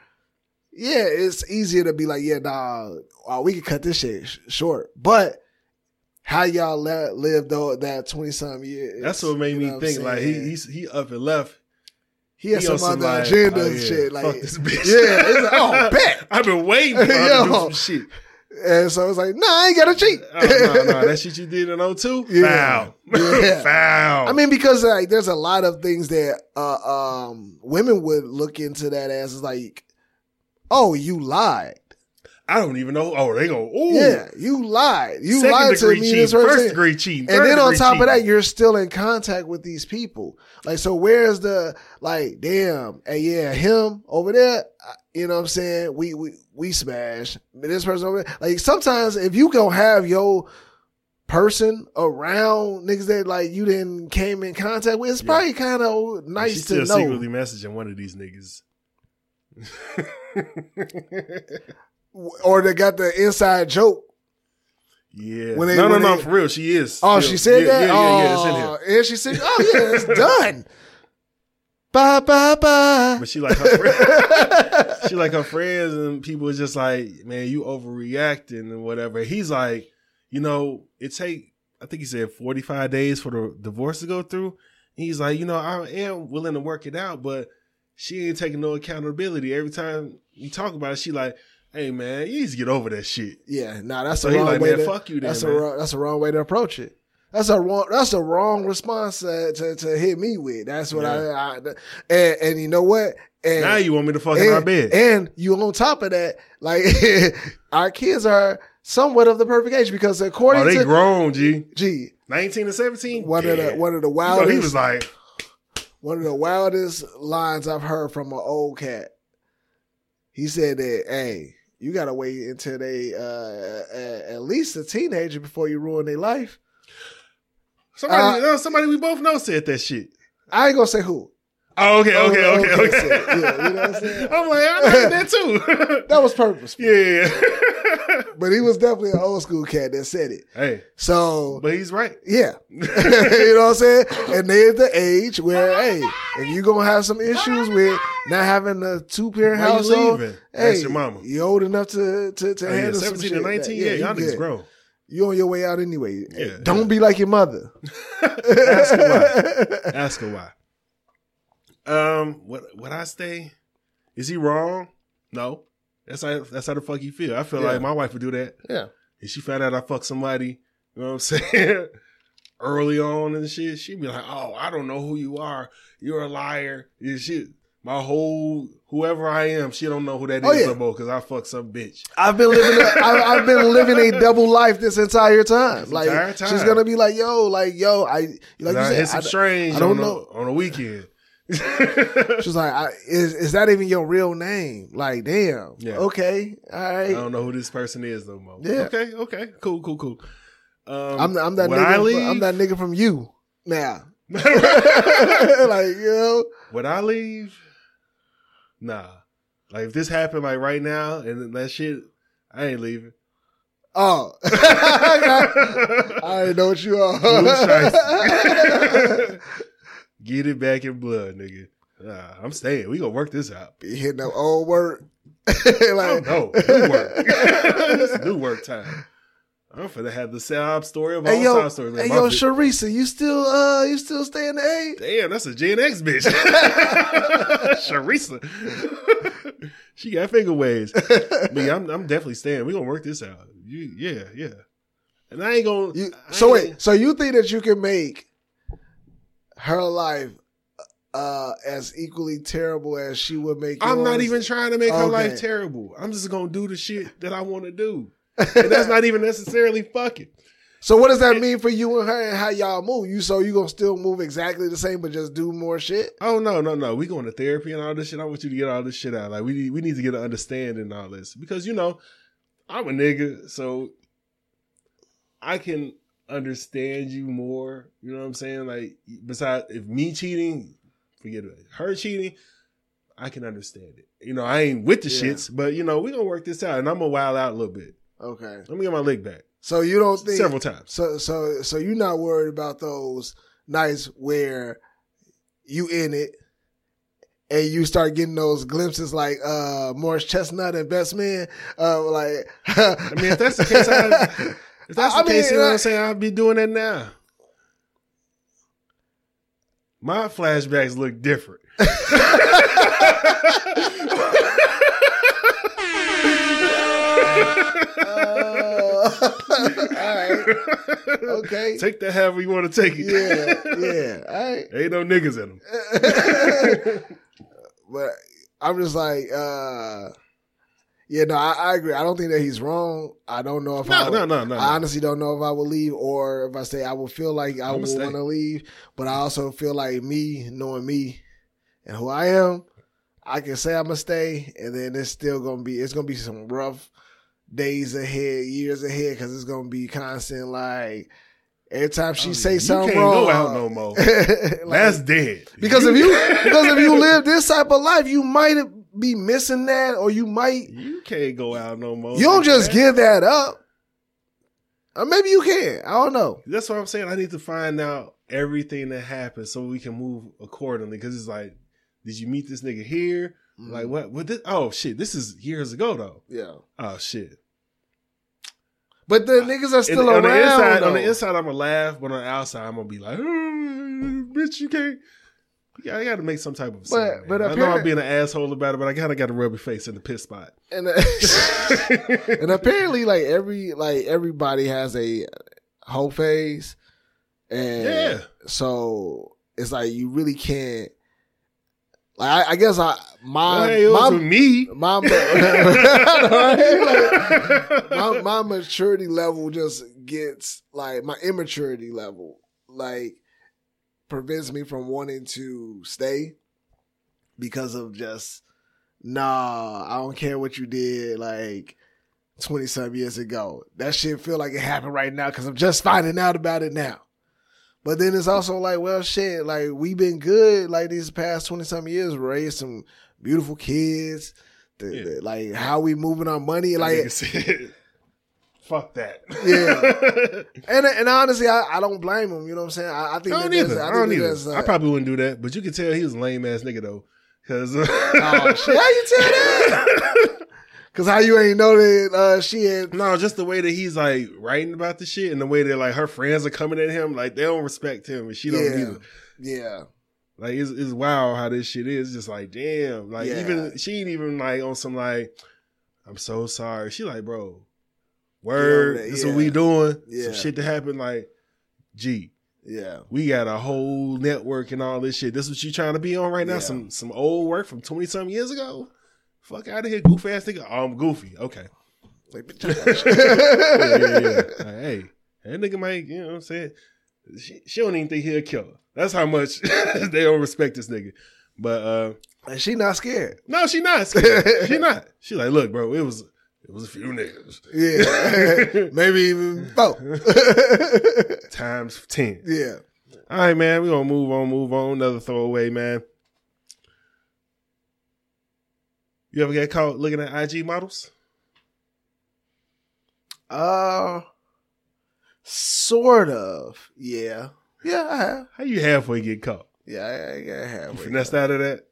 Yeah, it's easier to be like, yeah, nah, we can cut this shit short. But... how y'all lived though that 20-some years? That's what made me think. Like he up and left. He had some other agenda and shit. Like, fuck this bitch. Yeah, it's like, oh, bet I've been waiting for her to do some shit. And so it's like, nah, I ain't gotta cheat. That shit you did in 2002, foul. I mean, because like there's a lot of things that women would look into that as is like, oh, you lied. I don't even know. Oh, they go, ooh. Yeah, you lied. You lied to me. Cheating, this first-degree cheating. And then on top of that, you're still in contact with these people. Like, so where's the, like, damn, hey, yeah, him over there, you know what I'm saying? We smashed. This person over there. Like, sometimes if you gonna have your person around niggas that, like, you didn't came in contact with, it's probably kind of nice to know. She's still secretly messaging one of these niggas. Or they got the inside joke. Yeah. No, for real. She is. Oh, still. She said that? Yeah, it's in here. And she said, oh, yeah, it's done. Bye, bye, bye. But she like her friends. She like her friends and people are just like, man, you overreacting and whatever. He's like, you know, it take, I think he said 45 days for the divorce to go through. And he's like, you know, I am willing to work it out, but she ain't taking no accountability. Every time you talk about it, she like, hey man, you need to get over that shit. Yeah, nah, that's so a wrong like, way. Man, to, fuck you. Then, that's man. That's a wrong way to approach it. That's a wrong response to hit me with. That's what I and you know what? And now you want me to fuck in our bed. And you on top of that, like our kids are somewhat of the perfect age because according to they grown, G 19 and 17. One of the wildest. You know, he was like one of the wildest lines I've heard from an old cat. He said that, hey, you got to wait until they at least a teenager before you ruin their life. Somebody we both know said that shit. I ain't going to say who. Oh, okay. Said, yeah, you know what I'm saying? I'm like, I heard that too. That was purposeful. Yeah. But he was definitely an old school cat that said it. Hey. So. But he's right. Yeah. You know what I'm saying? And there's the age where, hey, if you're going to have some issues with not having a two-parent household. You that's your mama. You're old enough to handle some shit. 17 to 19? Yeah, y'all niggas grown. You on your way out anyway. Yeah, don't be like your mother. Ask her why. What I say? Is he wrong? No. That's how the fuck you feel. I feel like my wife would do that. Yeah. If she found out I fucked somebody, you know what I'm saying, early on and shit, she'd be like, oh, I don't know who you are. You're a liar. And shit, my whole, whoever I am, she don't know who that is anymore because I fucked some bitch. I've been living a double life this entire time. She's going to be like, yo, you said, some strange I don't know. On a weekend. She's like, is that even your real name? Like, damn. Yeah. Okay. All right. I don't know who this person is no more. Yeah. Okay. Cool. I'm that nigga from you now. Nah. Like, you know, when I leave, nah. Like, if this happened like right now and that shit, I ain't leaving. Oh, I know what you are. Get it back in blood, nigga. Nah, I'm staying. We gonna work this out. Be hitting up old work. Like, oh, no, new work. It's new work time. I'm finna have the sob story of all sob stories. Like, hey, yo, Sharisa, you still staying the A? Damn, that's a Gen X bitch. Sharisa, she got finger waves. Me, I'm definitely staying. We gonna work this out. Yeah. And I ain't gonna. So you think that you can make her life as equally terrible as she would make? I'm not even trying to make her life terrible. I'm just gonna do the shit that I want to do. And that's not even necessarily fucking. So what does that mean for you and her and how y'all move? You gonna still move exactly the same, but just do more shit? Oh no. We going to therapy and all this shit. I want you to get all this shit out. Like we need to get an understanding and all this, because I'm a nigga, so I can understand you more. You know what I'm saying? Like, besides if me cheating, forget it. Her cheating, I can understand it. I ain't with the shits, but we gonna work this out, and I'm gonna wild out a little bit. Okay. Let me get my leg back. So you don't think several times. So you're not worried about those nights where you in it and you start getting those glimpses like Morris Chestnut and Best Man. Like I mean, if that's the case, you know what I'm saying, I'd be doing that now. My flashbacks look different. All right. Okay. Take that however you want to take it. Yeah. All right. Ain't no niggas in them. But I'm just like, I agree. I don't think that he's wrong. I don't know if I honestly don't know if I will leave, or if I say I will feel like I would want to leave. But I also feel like me, knowing me and who I am, I can say I'm gonna stay, and then it's still gonna be some rough days ahead, years ahead, because it's gonna be constant. Like every time she say something you can't wrong, go out no more. Like, that's dead. Because if you live this type of life, you might be missing that, or you can't go out no more. You don't just give that up. Or maybe you can. I don't know. That's what I'm saying. I need to find out everything that happens so we can move accordingly. Because it's like, did you meet this nigga here? Mm-hmm. Like what this? Oh shit, this is years ago though. Yeah. Oh shit. But the niggas are still around. On the inside I'm gonna laugh, but on the outside I'm gonna be like, bitch, you can't. I gotta make some type of decision. But I know I'm being an asshole about it, but I kinda gotta rub your face in the piss spot. And and apparently everybody has a whole phase. And so it's like you really can't. Like, I guess my maturity level just gets like my immaturity level, like prevents me from wanting to stay because of just, I don't care what you did like 20 some years ago. That shit feel like it happened right now because I'm just finding out about it now. But then it's also like, well, shit, like, we've been good, like, these past 20-something years, raised some beautiful kids, like, how we moving our money, that like... Said, fuck that. Yeah. and honestly, I don't blame him, you know what I'm saying? I don't either. I probably wouldn't do that, but you could tell he was a lame-ass nigga, though, because... Oh, shit, how you tell that? Because how you ain't know that she had... No, just the way that he's, like, writing about the shit and the way that, like, her friends are coming at him. Like, they don't respect him and she don't either. Yeah. Like, it's wild how this shit is. It's just like, damn. Like, even... She ain't even, like, on some, like, I'm so sorry. She like, bro, word. This what we doing. Yeah. Some shit that happened, like, gee. Yeah. We got a whole network and all this shit. This what you trying to be on right now? Yeah. Some old work from 20-something years ago? Fuck out of here, goof ass nigga. Oh, I'm goofy. Okay. Like, Like, hey, that nigga might, you know what I'm saying? She don't even think he'll kill her. That's how much they don't respect this nigga. But and she not scared. No, she not scared. She not. She like, look, bro, it was It was a few niggas. Yeah. Maybe even four. Times 10. Yeah. All right, man. We're going to move on. Another throwaway, man. You ever get caught looking at IG models? Sort of. Yeah. Yeah, I have. How you halfway get caught? Yeah, I got halfway. Finessed out of that?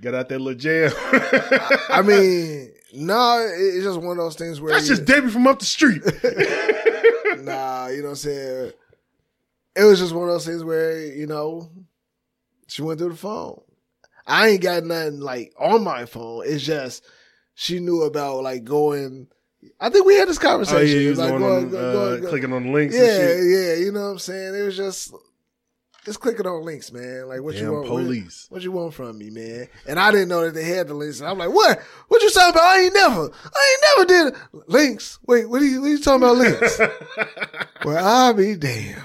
Got out that little jam? I mean... No, it's just one of those things where... That's just Debbie from up the street. Nah, you know what I'm saying? It was just one of those things where, you know, she went through the phone. I ain't got nothing, like, on my phone. It's just she knew about, like, going... I think we had this conversation. Oh, yeah, like, going, clicking on links and shit. Yeah, you know what I'm saying? It was just... It's clicking on links, man. Like, what you want? Police. What you want from me, man? And I didn't know that they had the links. And I'm like, what? What you talking about? I ain't never did links. Wait, what are you talking about links? Well, I'll be damned.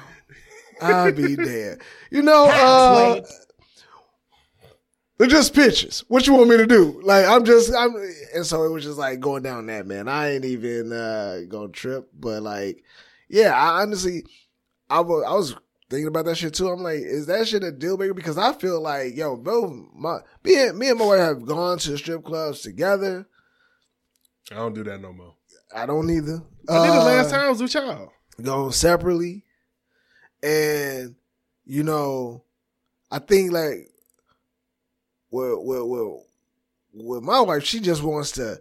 You know, they're just pictures. What you want me to do? Like, and so it was just like going down that, man. I ain't even, gonna trip, but like, yeah, I honestly, I was thinking about that shit too. I'm like, is that shit a deal breaker? Because I feel like, yo, bro, me and my wife have gone to strip clubs together. I don't do that no more. I don't either. I did the last time I was with y'all. Going separately. And, you know, I think like, with my wife, she just wants to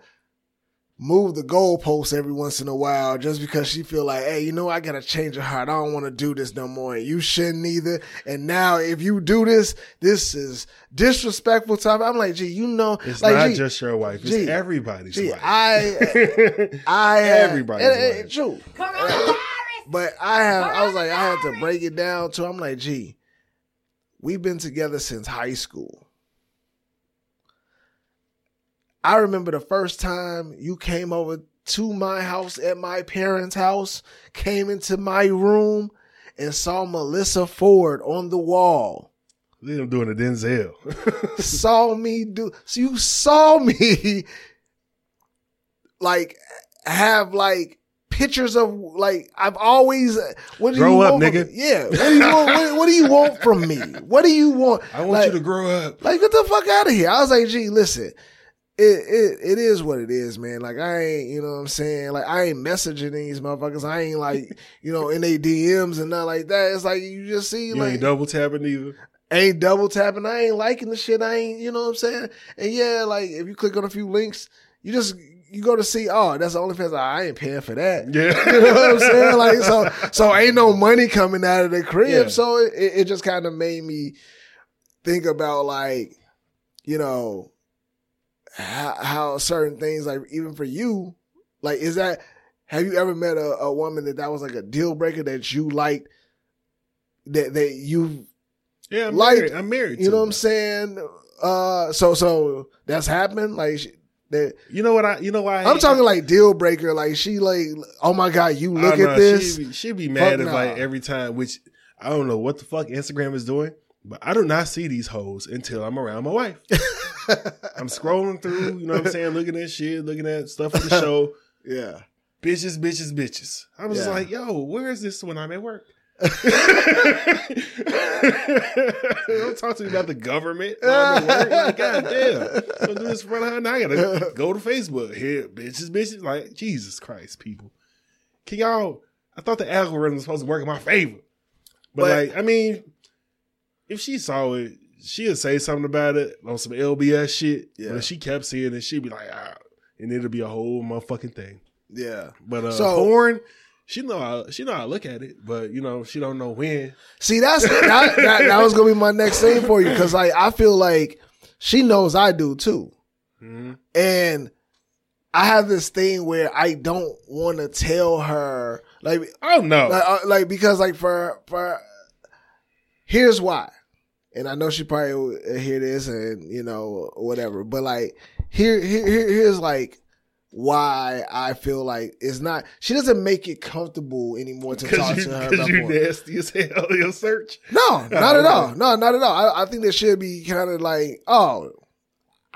move the goalposts every once in a while just because she feel like, hey, you know, I got to change her heart. I don't want to do this no more. And you shouldn't either. And now if you do this, this is disrespectful time. I'm like, gee, you know. It's like, not just your wife. It's everybody's wife. Everybody's wife. True. But I had to break it down to, I'm like, gee, we've been together since high school. I remember the first time you came over to my house at my parents' house, came into my room, and saw Melissa Ford on the wall. I'm doing a Denzel. So you saw me like have like pictures of like, I've always, what do grow you up, want nigga. Yeah. What do you want from me? What do you want? I want like, you to grow up. Like, get the fuck out of here. I was like, gee, listen. It is what it is, man. Like, I ain't, you know what I'm saying? Like, I ain't messaging these motherfuckers. I ain't, like, you know, in their DMs and nothing like that. It's like, you just see, you like... ain't double-tapping either. Ain't double-tapping. I ain't liking the shit. I ain't, you know what I'm saying? And, yeah, like, if you click on a few links, you go to see, oh, that's the OnlyFans. Like, I ain't paying for that. Yeah. You know what I'm saying? Like, so ain't no money coming out of the crib. Yeah. So it just kind of made me think about, like, you know... How certain things, like even for you, like is that, have you ever met a woman that was like a deal breaker that you liked, that you yeah I'm liked? Married. I'm married. You know what I'm saying? So that's happened. Like that. You know what I? You know why? I'm talking like deal breaker. Like she like, oh my god, you look at this. She'd be mad if like every time, which I don't know what the fuck Instagram is doing. But I do not see these hoes until I'm around my wife. I'm scrolling through, you know what I'm saying, looking at shit, looking at stuff on the show. Yeah. Bitches. I was just like, yo, where is this when I'm at work? Don't talk to me about the government. I'm at work. Like, God damn. I'm doing this in front of her, and I got to go to Facebook. Here, bitches. Like, Jesus Christ, people. Can y'all, I thought the algorithm was supposed to work in my favor. But like, I mean... If she saw it, she would say something about it on some LBS shit. Yeah. But if she kept seeing it, she'd be like, ah, and it'll be a whole motherfucking thing. Yeah. But porn, she know I look at it, but you know she don't know when. See, that was gonna be my next thing for you because like I feel like she knows I do too, mm-hmm. and I have this thing where I don't want to tell her like oh no like because like for here's why. And I know she probably will hear this and, you know, whatever. But, like, here's, like, why I feel like it's not... She doesn't make it comfortable anymore to talk to her about porn. Because you nasty as hell in your search? No, not at all. I think there should be kind of like, oh,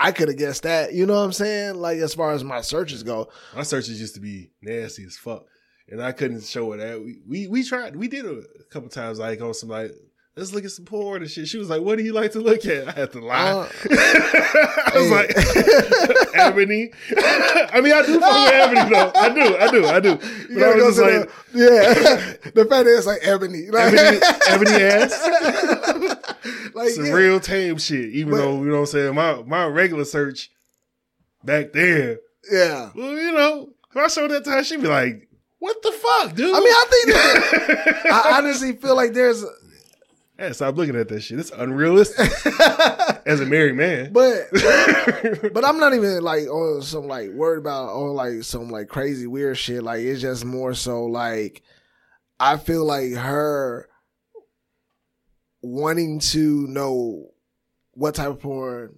I could have guessed that. You know what I'm saying? Like, as far as my searches go. My searches used to be nasty as fuck. And I couldn't show her that. We tried. We did a couple times, like, on some, like, let's look at some porn and shit. She was like, what do you like to look at? I had to lie. I was like, Ebony. I mean, I do fuck with Ebony, though. I do. But you I was just like, yeah. The fact is, like, Ebony. Like, Ebony ass. Like, some real tame shit, even though, you know what I'm saying, my regular search back then. Yeah. Well, you know, if I showed that to her, she'd be like, what the fuck, dude? I mean, I think that, I honestly feel like there's... Yeah, stop looking at that shit. It's unrealistic as a married man. But I'm not even like on some like worried about on like some like crazy weird shit. Like, it's just more so like I feel like her wanting to know what type of porn,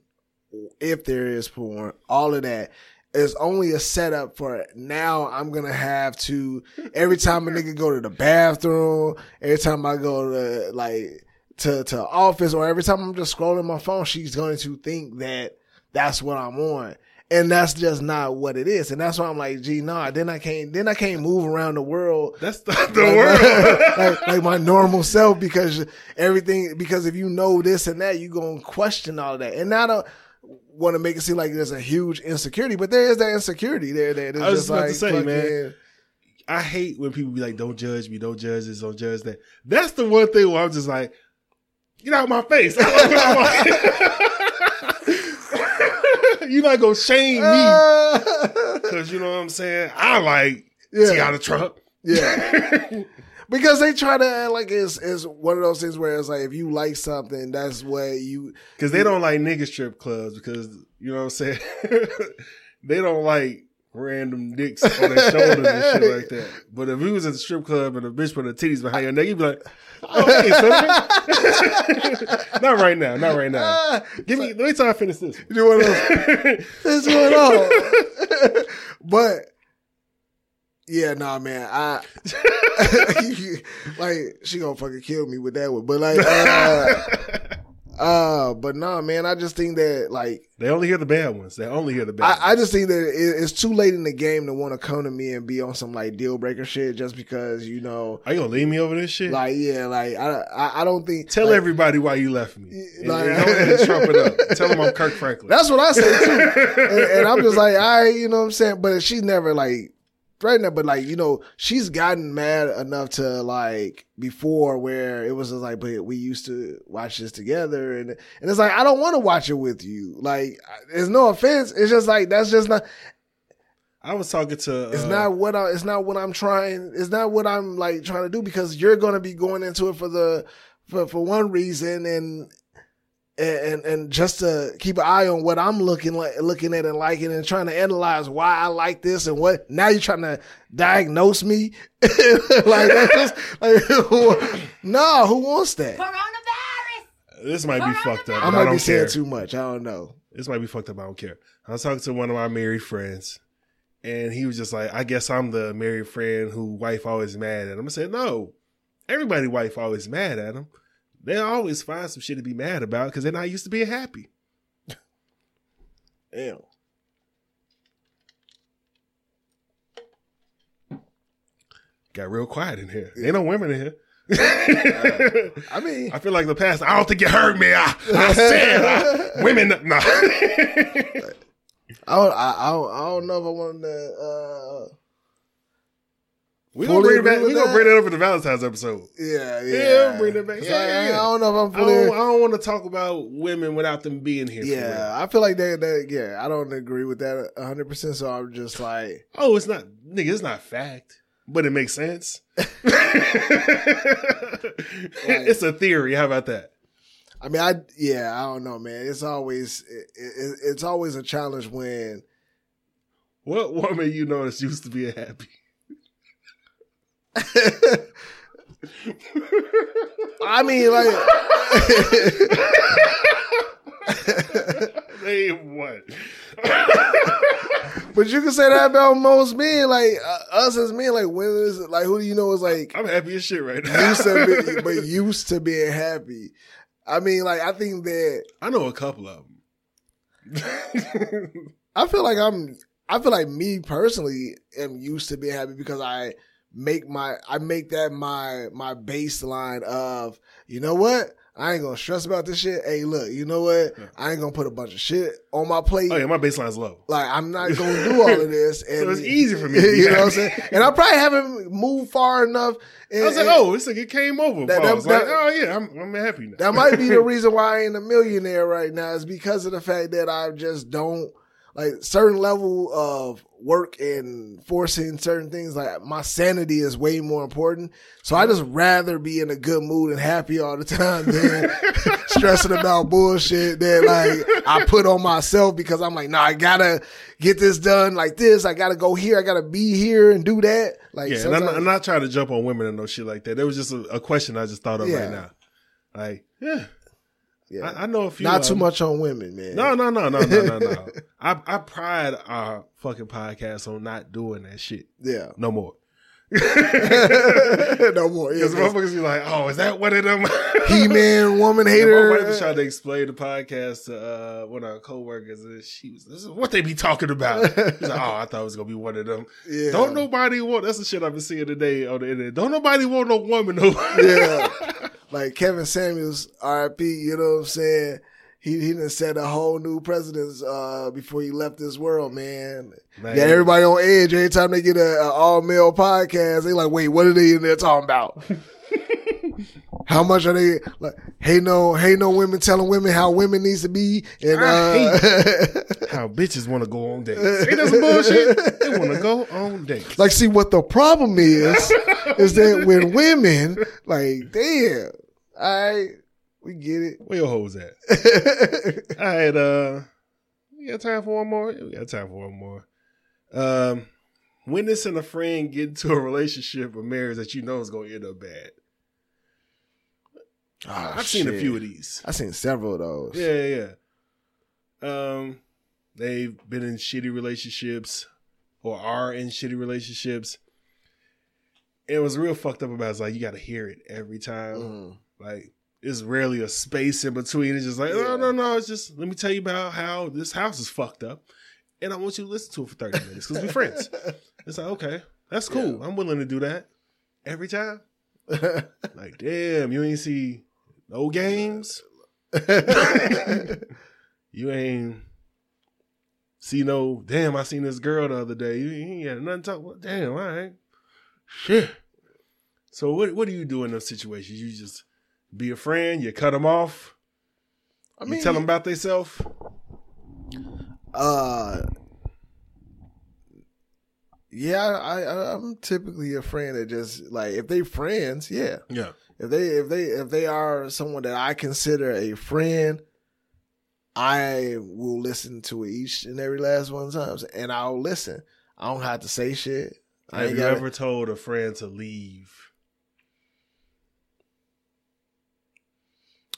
if there is porn, all of that is only a setup for it. Now I'm going to have to, every time a nigga go to the bathroom, every time I go to like to office, or every time I'm just scrolling my phone, she's going to think that that's what I'm on. And that's just not what it is. And that's why I'm like, gee, nah, then I can't move around the world. That's not the world. like my normal self, because everything, because if you know this and that, you going to question all that. And now the, want to make it seem like there's a huge insecurity, but there is that insecurity there. That I was just about to say, man, I hate when people be like, don't judge me, don't judge this, don't judge that. That's the one thing where I'm just like, get out of my face. You're not going to shame me. Because you know what I'm saying? I like Tiana Trump. Yeah. Because they try to act like it's one of those things where it's like, if you like something, that's what you... Because they don't like nigga strip clubs because, you know what I'm saying? They don't like random dicks on their shoulders and shit like that. But if we was at the strip club and a bitch put her titties behind your neck, you'd be like, oh, hey, son. Not right now. Let me try to finish this. You want to... This one off. But... Yeah, nah, man. I like she gonna fucking kill me with that one, but like, but nah, man. I just think that like they only hear the bad ones. I just think that it's too late in the game to want to come to me and be on some like deal breaker shit just because you know. Are you gonna leave me over this shit? Like, yeah, like I don't think. Tell like, everybody why you left me. Like, don't trump it up. Tell them I'm Kirk Franklin. That's what I say too, and I'm just like, all right, you know what I'm saying. But she never like. Right now, but like, you know, she's gotten mad enough to like before where it was just like, but we used to watch this together, and it's like I don't want to watch it with you. Like, there's no offense. It's just like that's just not. I was talking to. It's not what I'm trying. It's not what I'm like trying to do because you're gonna be going into it for one reason and just to keep an eye on what I'm looking at and liking and trying to analyze why I like this and what now you're trying to diagnose me like that's just like no, who wants that? Coronavirus. This might be fucked up. I might be saying too much. I don't know. This might be fucked up. I don't care. I was talking to one of my married friends, and he was just like, "I guess I'm the married friend who wife always mad at him." I said, "No, everybody wife always mad at him." They always find some shit to be mad about because they're not used to being happy. Damn. Got real quiet in here. Ain't no women in here. I mean, I feel like the past. I don't think you heard me. I said women. Nah. I don't know if I want to. We're going to bring that up in the Valentine's episode. Yeah. We'll bring that back. Yeah. I don't know if I'm fully... I don't want to talk about women without them being here. Yeah, I feel like I don't agree with that 100%, so I'm just like... Oh, it's not... Nigga, it's not fact, but it makes sense. Like, it's a theory. How about that? I mean, I don't know, man. It's always a challenge when... What woman you notice used to be happy? I mean, like, they ain't what? But you can say that about most men, like us as men, like women, is, like who do you know is like I'm happy as shit right now, but used to being happy. I mean, like I think that I know a couple of them. I feel like me personally am used to being happy because I make that my baseline of, you know what? I ain't gonna stress about this shit. Hey, look, you know what? I ain't gonna put a bunch of shit on my plate. Oh yeah, my baseline's low. Like, I'm not gonna do all of this. And, so it's easy for me. You know what I'm saying? And I probably haven't moved far enough. And, I was like, oh, it's like it came over. I'm happy now. That might be the reason why I ain't a millionaire right now, is because of the fact that I just don't, like, certain level of work and forcing certain things, like my sanity is way more important. So I just rather be in a good mood and happy all the time than stressing about bullshit that, like, I put on myself because I'm like, nah, I gotta get this done like this. I gotta go here. I gotta be here and do that. Like, yeah, and I'm not trying to jump on women and no shit like that. There was just a question I just thought of right now. Like, yeah. Yeah. I know a few. Not too much on women, man. No. I pride our fucking podcast on not doing that shit. Yeah. No more. No more. Because motherfuckers be like, oh, is that one of them? He-Man, woman hater. My wife was trying to explain the podcast to one of our coworkers, and she was, this is what they be talking about. She's like, oh, I thought it was going to be one of them. Yeah. Don't nobody want, that's the shit I've been seeing today on the internet. Don't nobody want no woman. No. Yeah. Like Kevin Samuels, RIP, you know what I'm saying? He done set a whole new precedence before he left this world, man. Yeah, everybody on edge. Every time they get an all-male podcast, they like, wait, what are they in there talking about? How much are they like? Hey, no women telling women how women needs to be, and I hate how bitches want to go on dates. Ain't that some bullshit? They want to go on dates. Like, see what the problem is that with women, like, damn, all right, we get it. Where your hoes at? All right, we got time for one more. Witnessing a friend get into a relationship or marriage that you know is gonna end up bad. Oh, I've seen a few of these. I've seen several of those. Yeah. They've been in shitty relationships or are in shitty relationships. And what's real fucked up about it is, like, you got to hear it every time. Mm. Like, it's rarely a space in between. It's just like, no. It's just, let me tell you about how this house is fucked up. And I want you to listen to it for 30 minutes because we're friends. It's like, okay, that's cool. Yeah. I'm willing to do that every time. Like, damn, you ain't see no games. You ain't see no, damn, I seen this girl the other day. You ain't got nothing to talk about. Damn, all right. Shit. So what do you do in those situations? You just be a friend? You cut them off? I mean, you tell them about themselves? Yeah, I'm typically a friend that just, like, if they friends, yeah. Yeah. If they are someone that I consider a friend, I will listen to each and every last one times, and I'll listen. I don't have to say shit. Have you ever told a friend to leave?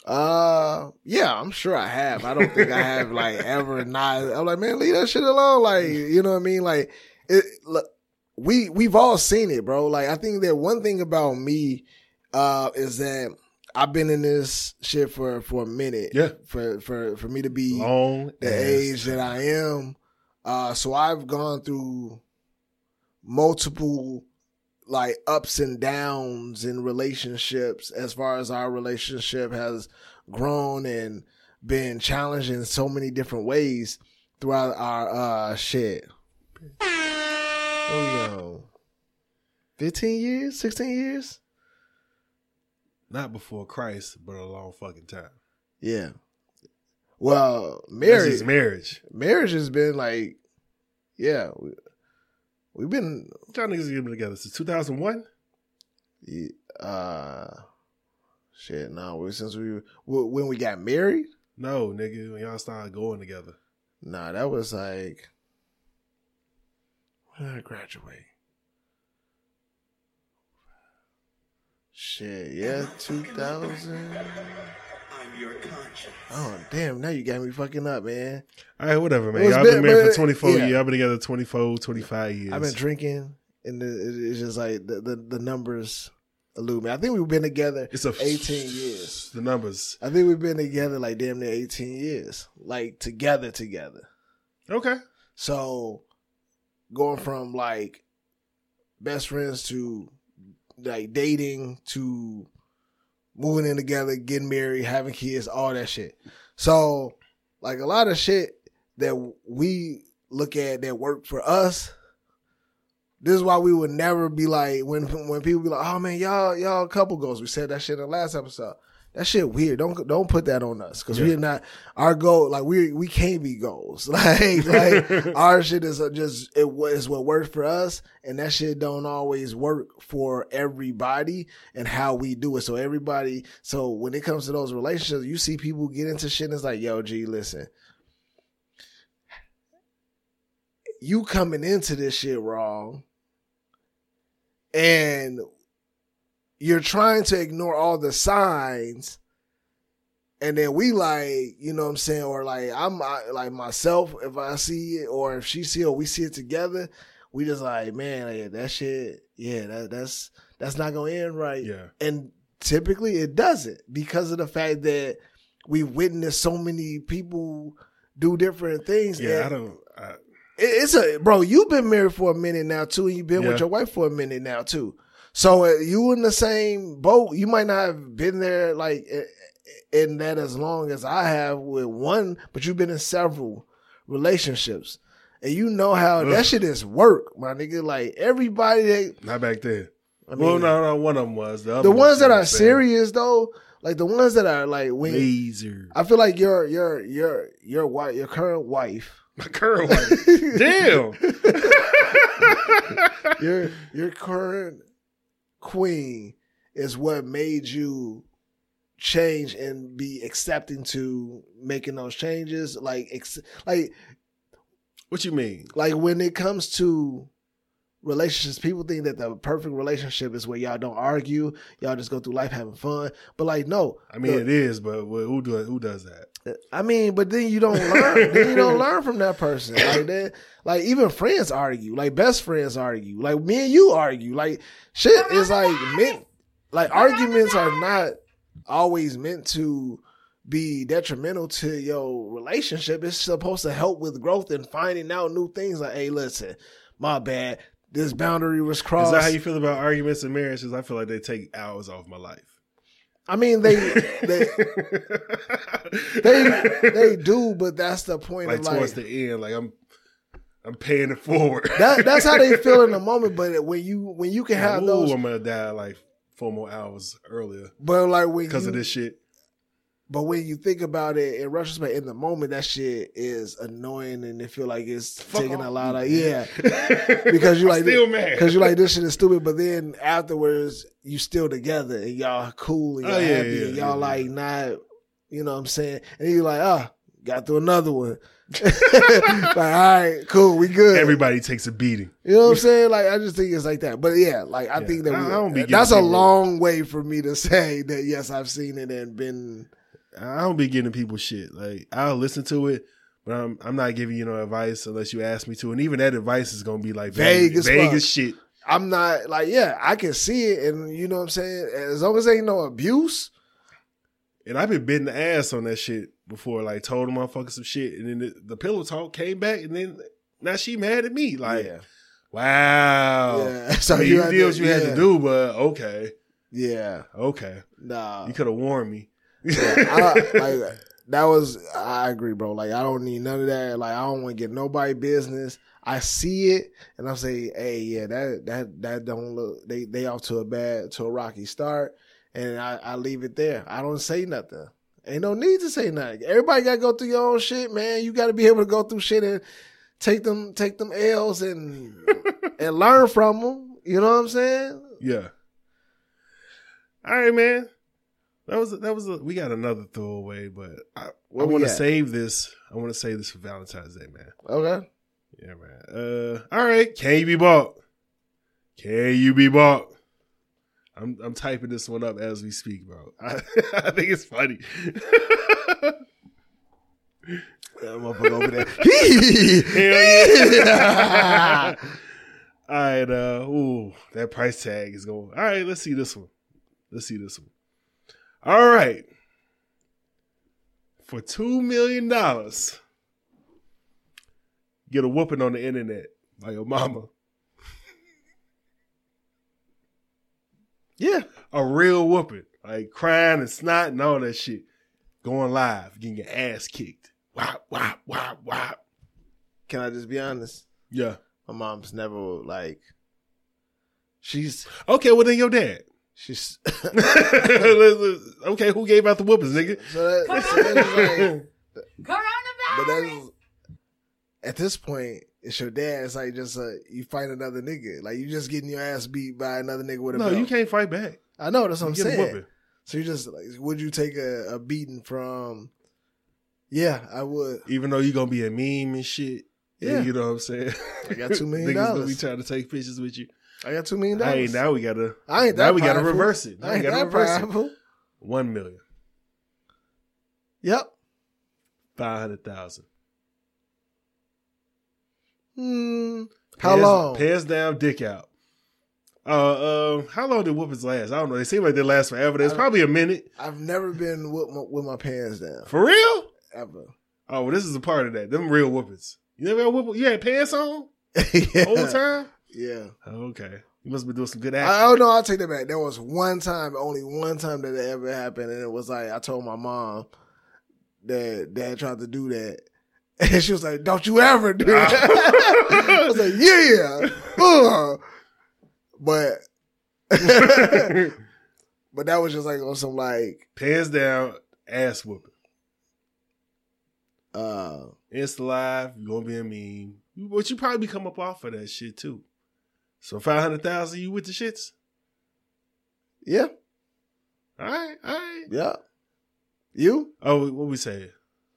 Yeah, I'm sure I have. I don't think I have, like, ever not. I'm like, man, leave that shit alone. Like, you know what I mean? Like, we've all seen it, bro. Like, I think that one thing about me is that I've been in this shit for a minute. Yeah. For me to be long the age that I am. So I've gone through multiple, like, ups and downs in relationships as far as our relationship has grown and been challenged in so many different ways throughout our shit. Oh, yo. 15 years? 16 years? Not before Christ, but a long fucking time. Yeah. Well, marriage. Marriage has been like, yeah. We've been. Y'all niggas have been together since 2001? Yeah, shit, no. Since when we got married? No, nigga. When y'all started going together. Nah, that was like. When did I graduate? Shit, yeah, 2000. I'm your conscience. Oh, damn, now you got me fucking up, man. All right, whatever, man. Y'all been married for 24 years. I've been together 24, 25 years. I've been drinking, and it's just like the numbers elude me. I think we've been together 18 years. The numbers. I think we've been together like damn near 18 years. Like together. Okay. So going from like best friends to like dating to moving in together, getting married, having kids, all that shit. So like a lot of shit that we look at that worked for us. This is why we would never be like, when people be like, oh man, y'all couple goals. We said that shit in the last episode. That shit weird. Don't put that on us. Cause we're not, our goal, like we can't be goals. Like our shit is just, it was what worked for us. And that shit don't always work for everybody and how we do it. So everybody, so when it comes to those relationships, you see people get into shit and it's like, yo, G, listen, you coming into this shit wrong. And you're trying to ignore all the signs, and then we like, you know what I'm saying, or like like myself, if I see it, or if she see it, or we see it together, we just like, man, like, that shit, yeah, that's not gonna end right. Yeah. And typically it doesn't, because of the fact that we've witnessed so many people do different things. Yeah, it's a bro. You've been married for a minute now too, and you've been with your wife for a minute now too. So you in the same boat. You might not have been there like in that as long as I have with one, but you've been in several relationships, and you know how that shit is work, my nigga. Like everybody, not back then. I mean, well, no, one of them was the ones that are serious though. Like the ones that are like when laser. I feel like your wife, your current wife. My current wife. Damn. Your current queen is what made you change and be accepting to making those changes. Like what you mean? Like when it comes to relationships, people think that the perfect relationship is where y'all don't argue, y'all just go through life having fun. But like, no. I mean, it is, but who does that? I mean, but then you don't learn. Then you don't learn from that person. Like that, like even friends argue. Like best friends argue. Like me and you argue. Like shit is like meant. Like arguments are not always meant to be detrimental to your relationship. It's supposed to help with growth and finding out new things. Like, hey, listen, my bad. This boundary was crossed. Is that how you feel about arguments and marriages? I feel like they take hours off my life. I mean, they do, but that's the point. Like, of like towards the end, like I'm paying it forward. That's how they feel in the moment. But when you can have those, I'm gonna die like 4 more hours earlier. But like because of this shit. But when you think about it in retrospect, in the moment, that shit is annoying, and it feel like it's taking a lot of because you like still mad because you like this shit is stupid. But then afterwards, you still together and y'all cool and y'all happy and y'all like not, you know what I'm saying? And you like got through another one. Like all right, cool, we good. Everybody takes a beating. You know what I'm saying? Like I just think it's like that. But yeah, like I think that that's a long way for me to say that yes, I've seen it and been. I don't be giving people shit. Like I'll listen to it, but I'm not giving you no advice unless you ask me to. And even that advice is gonna be like vague as shit. I'm not like I can see it, and you know what I'm saying. As long as ain't no abuse. And I've been biting the ass on that shit before. Like told them motherfuckers some shit, and then the pillow talk came back, and then now she mad at me. Like wow, so you deals you had to do, but okay, nah, you could have warned me. Yeah, I agree, bro. Like, I don't need none of that. Like, I don't want to get nobody business. I see it, and I'm saying, hey, yeah, that don't look. They off to a rocky start, and I leave it there. I don't say nothing. Ain't no need to say nothing. Everybody got to go through your own shit, man. You got to be able to go through shit and take them L's and learn from them. You know what I'm saying? Yeah. All right, man. We got another throwaway, but I want to save this. I want to save this for Valentine's Day, man. Okay. Yeah, man. All right. Can you be bought? Can you be bought? I'm typing this one up as we speak, bro. I think it's funny. That motherfucker over there. Hell yeah. All right. Ooh, that price tag is going. All right. Let's see this one. Let's see this one. All right. For $2 million, get a whooping on the internet by your mama. Yeah, a real whooping. Like crying and snot and all that shit. Going live, getting your ass kicked. Wop, wop, wop, wop. Can I just be honest? Yeah. My mom's never like... She's... Okay, well then your dad. She's... Okay, who gave out the whoopers, nigga? So that, coronavirus! At this point, it's your dad. It's like just you fight another nigga. Like you just getting your ass beat by another nigga with a belt. No, you can't fight back. I know, that's what I'm saying. So you just like, would you take a beating from? Yeah, I would. Even though you're going to be a meme and shit. Yeah. You know what I'm saying? I got $2 million. Niggas going to be trying to take pictures with you. I got $2 million. Hey, now we got to reverse it. Now I ain't that powerful. $1 million. Yep. $500,000. How long? Pants down, dick out. How long did whoopings last? I don't know. They seem like they last forever. It's probably a minute. I've never been with my pants down. For real? Ever. Oh, well, this is a part of that. Them real whoopings. You never had whoopings? You had pants on? Yeah. Old time? Yeah. Okay. You must have been doing some good acting. Oh, no, I'll take that back. There was only one time that it ever happened. And it was like, I told my mom that dad tried to do that. And she was like, don't you ever do that. I was like, yeah. But that was just like on some like pants down, ass whooping. Insta live, you're gonna be a meme. But you probably come up off of that shit too. So 500,000, you with the shits? Yeah. All right. Yeah. You? Oh, what we say?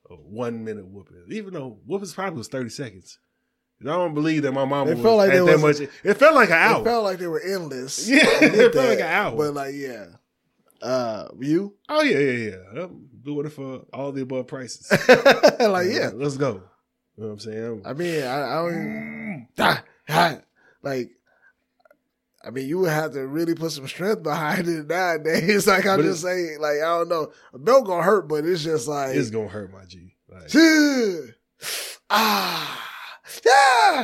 A 1 minute whooping. Even though whoopings probably was 30 seconds. I don't believe that my mama was like at that much. It felt like an hour. It felt like they were endless. Yeah, it felt like an hour. But like, yeah. You? Oh, yeah. I'm doing it for all the above prices. Like, yeah. Let's go. You know what I'm saying? I mean, I don't even... Like, I mean, you would have to really put some strength behind it nowadays. Like, I'm just saying, like, I don't know. A belt gonna hurt, but it's just like... It's gonna hurt, my G. Like, ah,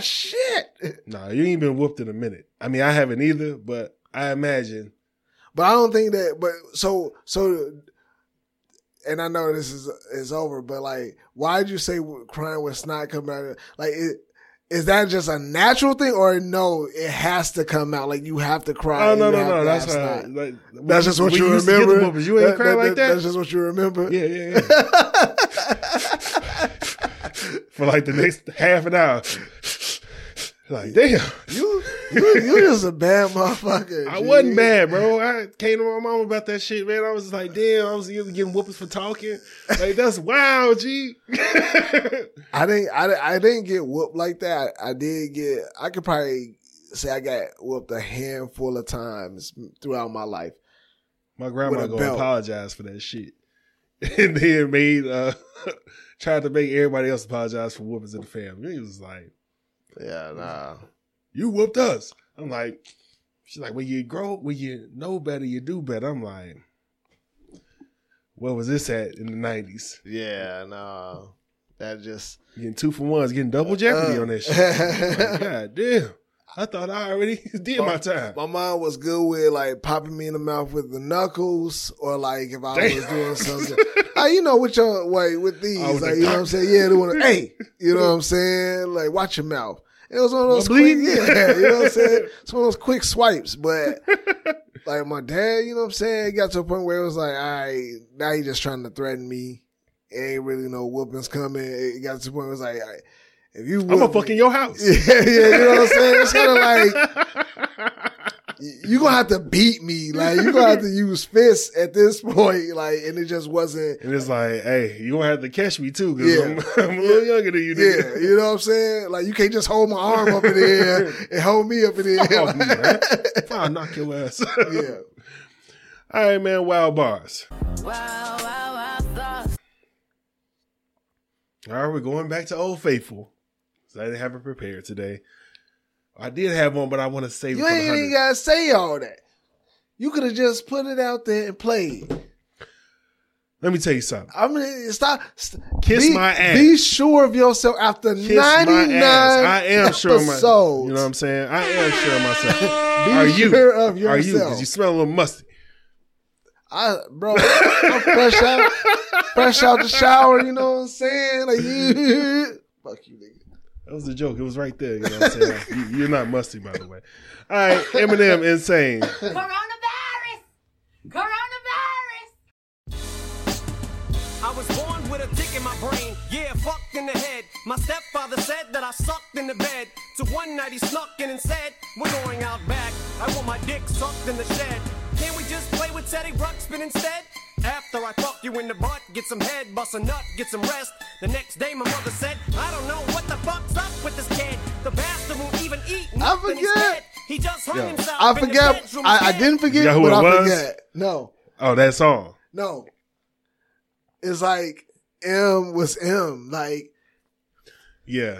shit. Nah, you ain't been whooped in a minute. I mean, I haven't either, but I imagine. But I don't think that, but so, and I know this is over, but like, why'd you say crying with snot coming out of it? Like, is that just a natural thing or no, it has to come out? Like, you have to cry. Oh, no. That's not. Like, that's just what you remember. You ain't crying like that? That's just what you remember. Yeah. For like the next half an hour. Like, damn. You just a bad motherfucker. I wasn't bad, bro. I came to my mom about that shit, man. I was just like, damn, I was getting whoopings for talking. Like, that's wild, G. I didn't get whooped like that. I could probably say I got whooped a handful of times throughout my life. My grandma gonna apologize for that shit. And then tried to make everybody else apologize for whoopings in the family. He was like, yeah, nah. You whooped us. I'm like, she's like, when you grow, when you know better, you do better. I'm like, what was this at in the 90s? Yeah, nah. That just. Getting 2 for 1s, getting double jeopardy on that shit. Like, God damn. I thought I already did my time. My mom was good with like popping me in the mouth with the knuckles, or like if I was doing something, like, you know, with these, like, you know what I'm saying? Yeah, they want to, hey, you know what I'm saying? Like, watch your mouth. It was one of those you know what I'm saying? It's one of those quick swipes, but like my dad, you know what I'm saying? It got to a point where it was like, all right, now you just trying to threaten me. It ain't really no whoopings coming. It got to a point where it was like, all right, if you I'm gonna fuck in your house. Yeah, you know what I'm saying? It's kind of like, you're gonna have to beat me. Like, you're gonna have to use fists at this point. Like, and it just wasn't. And it's like, hey, you're gonna have to catch me too, because I'm a little younger than you. Yeah, you know what I'm saying? Like, you can't just hold my arm up in the air and hold me up in the air. Like, me, man. I'll knock your ass. Yeah. All right, man, wild bars. Wow. All right, we're going back to Old Faithful. I didn't have it prepared today. I did have one, but I want to save it for the 100. You ain't got to say all that. You could have just put it out there and played. Let me tell you something. I mean, stop. Kiss my ass. Be sure of yourself after 99 episodes. You know what I'm saying? I am sure of myself. Be sure of yourself. Are you? Because you smell a little musty. I'm fresh out the shower. You know what I'm saying? Like, yeah. Fuck you, nigga. That was a joke. It was right there. You know what I'm saying? You're not musty, by the way. All right, Eminem, Insane. Coronavirus. I was born with a tick in my brain, yeah, fucked in the head. My stepfather said that I sucked in the bed. So one night he snuck in and said, we're going out back. I want my dick sucked in the shed. Can't we just play with Teddy Ruxpin instead? After I fuck you in the butt, get some head, bust a nut, get some rest. The next day my mother said, I don't know what the fuck's up with this kid. The bastard won't even eat nothing instead. He just hung himself in the bedroom. I didn't forget, you know what I forget. No. Oh, that song. No. It's like M was M. Like, yeah.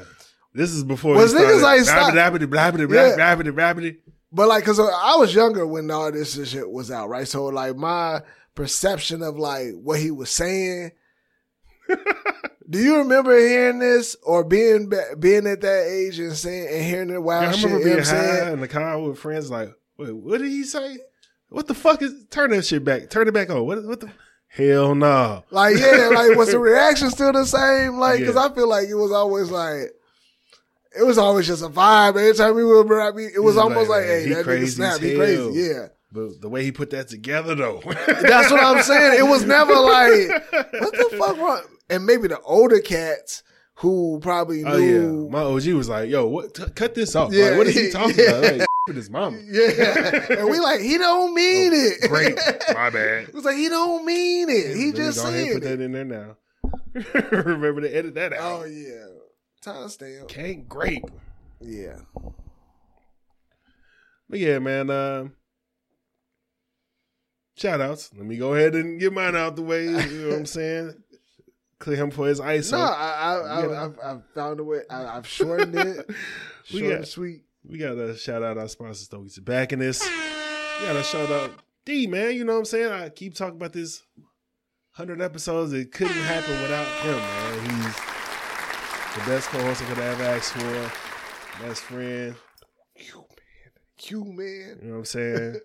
This is before was niggas like stop. Rabbity. But like, cause I was younger when all this shit was out, right? So like my perception of like what he was saying. Do you remember hearing this or being at that age and saying and hearing it wild shit? I remember being high in the car with friends. Like, wait, what did he say? What the fuck is? Turn that shit back. Turn it back on. What the? Hell no. Like, yeah, like, was the reaction still the same? Like, because I feel like it was always like, it was always just a vibe. Every time we would, it was almost like, hey, that nigga snap, he crazy. Yeah. But the way he put that together, though. That's what I'm saying. It was never like, what the fuck wrong? And maybe the older cats who probably knew. Oh, yeah. My OG was like, yo, what? Cut this off. Yeah, like, what is he talking about? Like, with his mama. Yeah. And we like, he don't mean it. Great. My bad. It was like, he don't mean it. He just said it. Put that in there now. Remember to edit that out. Oh, yeah. Timestamp. Can't grape. Yeah. But yeah, man. Shout outs. Let me go ahead and get mine out the way. You know what I'm saying? Clear him for his ISO. No, I found a way. I've shortened it. Short and sweet. We got to shout out our sponsor, Stogie Tobacconist. We got to shout out Dee, man. You know what I'm saying? I keep talking about this 100 episodes. It couldn't happen without him, man. He's the best co-host I could ever ask for. Best friend. You, man. You know what I'm saying?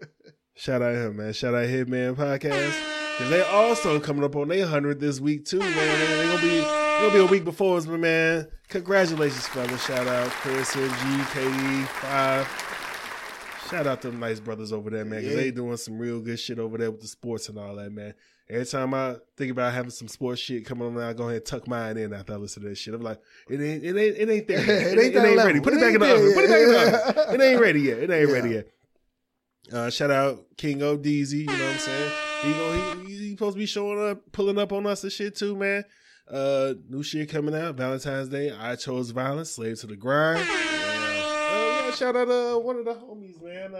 Shout out him, man. Shout out Hitman Podcast. Because they're also coming up on their 100 this week, too, man. They're going to be... It'll be a week before us, but man, congratulations, fellas. Shout out Chris, MG, KD, 5. Shout out to them nice brothers over there, man, because they doing some real good shit over there with the sports and all that, man. Every time I think about having some sports shit coming on, I go ahead and tuck mine in after I listen to that shit. I'm like, it ain't there. It ain't ready. Put it back in the oven. Put it back in the oven. It ain't ready yet. Shout out King O DZ, you know what I'm saying? He supposed to be showing up, pulling up on us and shit too, man. New shit coming out, Valentine's Day. I Chose Violence, Slave to the Grind. Shout out one of the homies, man.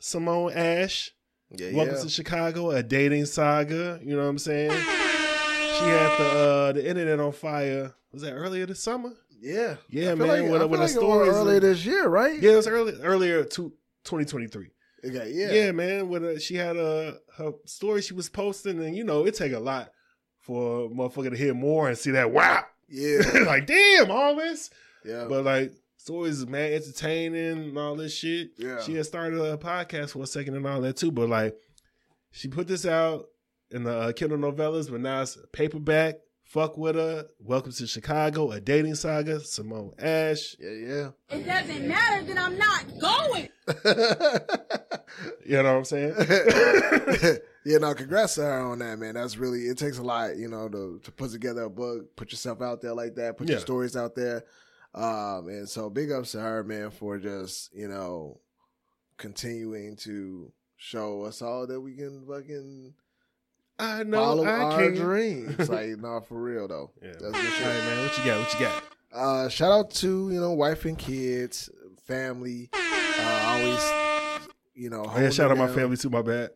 Simone Ashe. Yeah, Welcome to Chicago, a dating saga. You know what I'm saying? She had the internet on fire. Was that earlier this summer? Yeah. Yeah, man. With a story. Earlier this year, right? Yeah, it was earlier 2023. Okay, yeah, man. She had her story she was posting, and you know, it take a lot for a motherfucker to hear more and see that, wow. Yeah. Like, damn, all this. Yeah. But like, stories, man, entertaining and all this shit. Yeah. She had started a podcast for a second and all that too. But like, she put this out in the Kindle novellas, but now it's paperback. Fuck with her. Welcome to Chicago, a dating saga. Simone Ashe. Yeah. It doesn't matter that I'm not going. You know what I'm saying? Yeah, no, congrats to her on that, man. That's really, it takes a lot, you know, to put together a book, put yourself out there like that, put your stories out there. And so big ups to her, man, for just, you know, continuing to show us all that we can fucking follow our dreams. Like, no, for real, though. Yeah. That's what shit. All right, man, what you got? Shout out to, you know, wife and kids, family, always... You know, shout out my family too, my bad.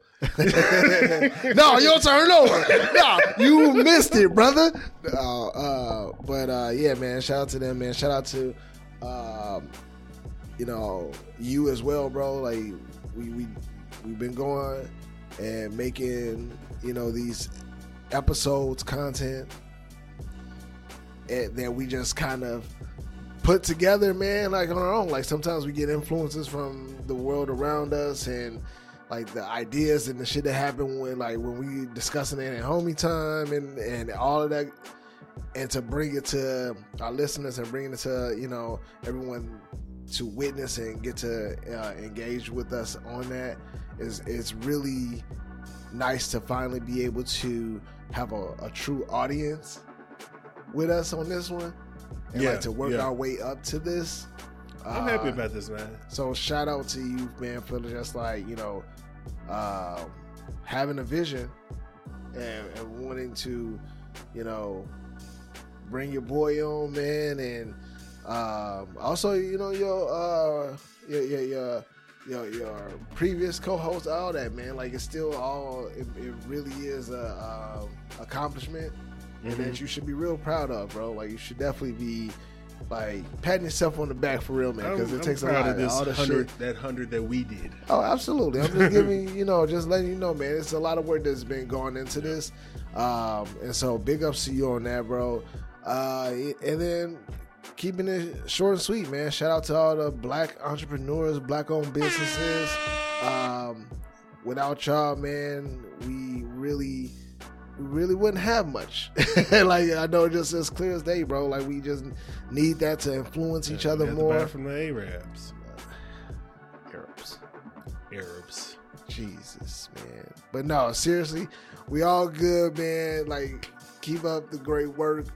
No, your turn over. No, you missed it, brother. But yeah, man, shout out to them, man. Shout out to you know, you as well, bro. Like we've been going and making, you know, these episodes, content that we just kind of put together, man, like on our own. Like sometimes we get influences from the world around us and like the ideas and the shit that happened when we discussing it at homie time and all of that, and to bring it to our listeners and bring it to, you know, everyone to witness and get to engage with us on that is really nice to finally be able to have a true audience with us on this one and like to work our way up to this. I'm happy about this, man. So shout out to you, man, for just like, you know, having a vision and wanting to, you know, bring your boy on, man, and also, you know, your previous co-host, all that, man. Like it's still all it really is a accomplishment, and that you should be real proud of, bro. Like you should definitely be like patting yourself on the back for real, man, because it takes a lot of this all the 100 shit. That 100 that we did. Oh, absolutely. I'm just giving you know, just letting you know, man. It's a lot of work that's been going into this, and so big ups to you on that, bro. And then keeping it short and sweet, man. Shout out to all the black entrepreneurs, black owned businesses. Without y'all, man, we really wouldn't have much. Like I know, just as clear as day, bro. Like we just need that to influence each other more. Buy from the Arabs. Jesus, man. But no, seriously, we all good, man. Like keep up the great work.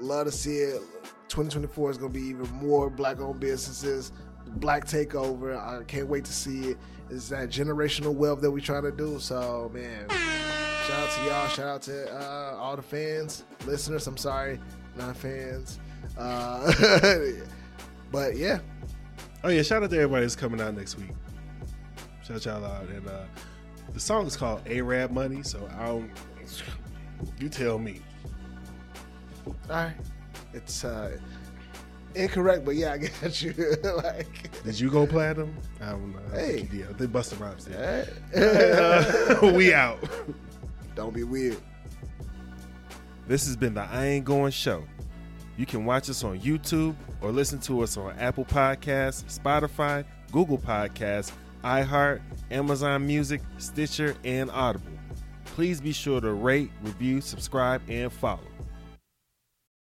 Love to see it. 2024 is going to be even more black-owned businesses, black takeover. I can't wait to see it. It's that generational wealth that we're trying to do. So, man, shout out to y'all. Shout out to all the fans, listeners. I'm sorry, not fans. But, yeah. Oh, yeah, shout out to everybody that's coming out next week. Shout out y'all out. And the song is called A-Rab Money, so you tell me. All right. It's incorrect, but yeah, I got you. Like, did you go platinum? I don't know. Hey, they Busta Rhymes did. We out. Don't be weird. This has been the I Ain't Goin' Show. You can watch us on YouTube or listen to us on Apple Podcasts, Spotify, Google Podcasts, iHeart, Amazon Music, Stitcher, and Audible. Please be sure to rate, review, subscribe, and follow.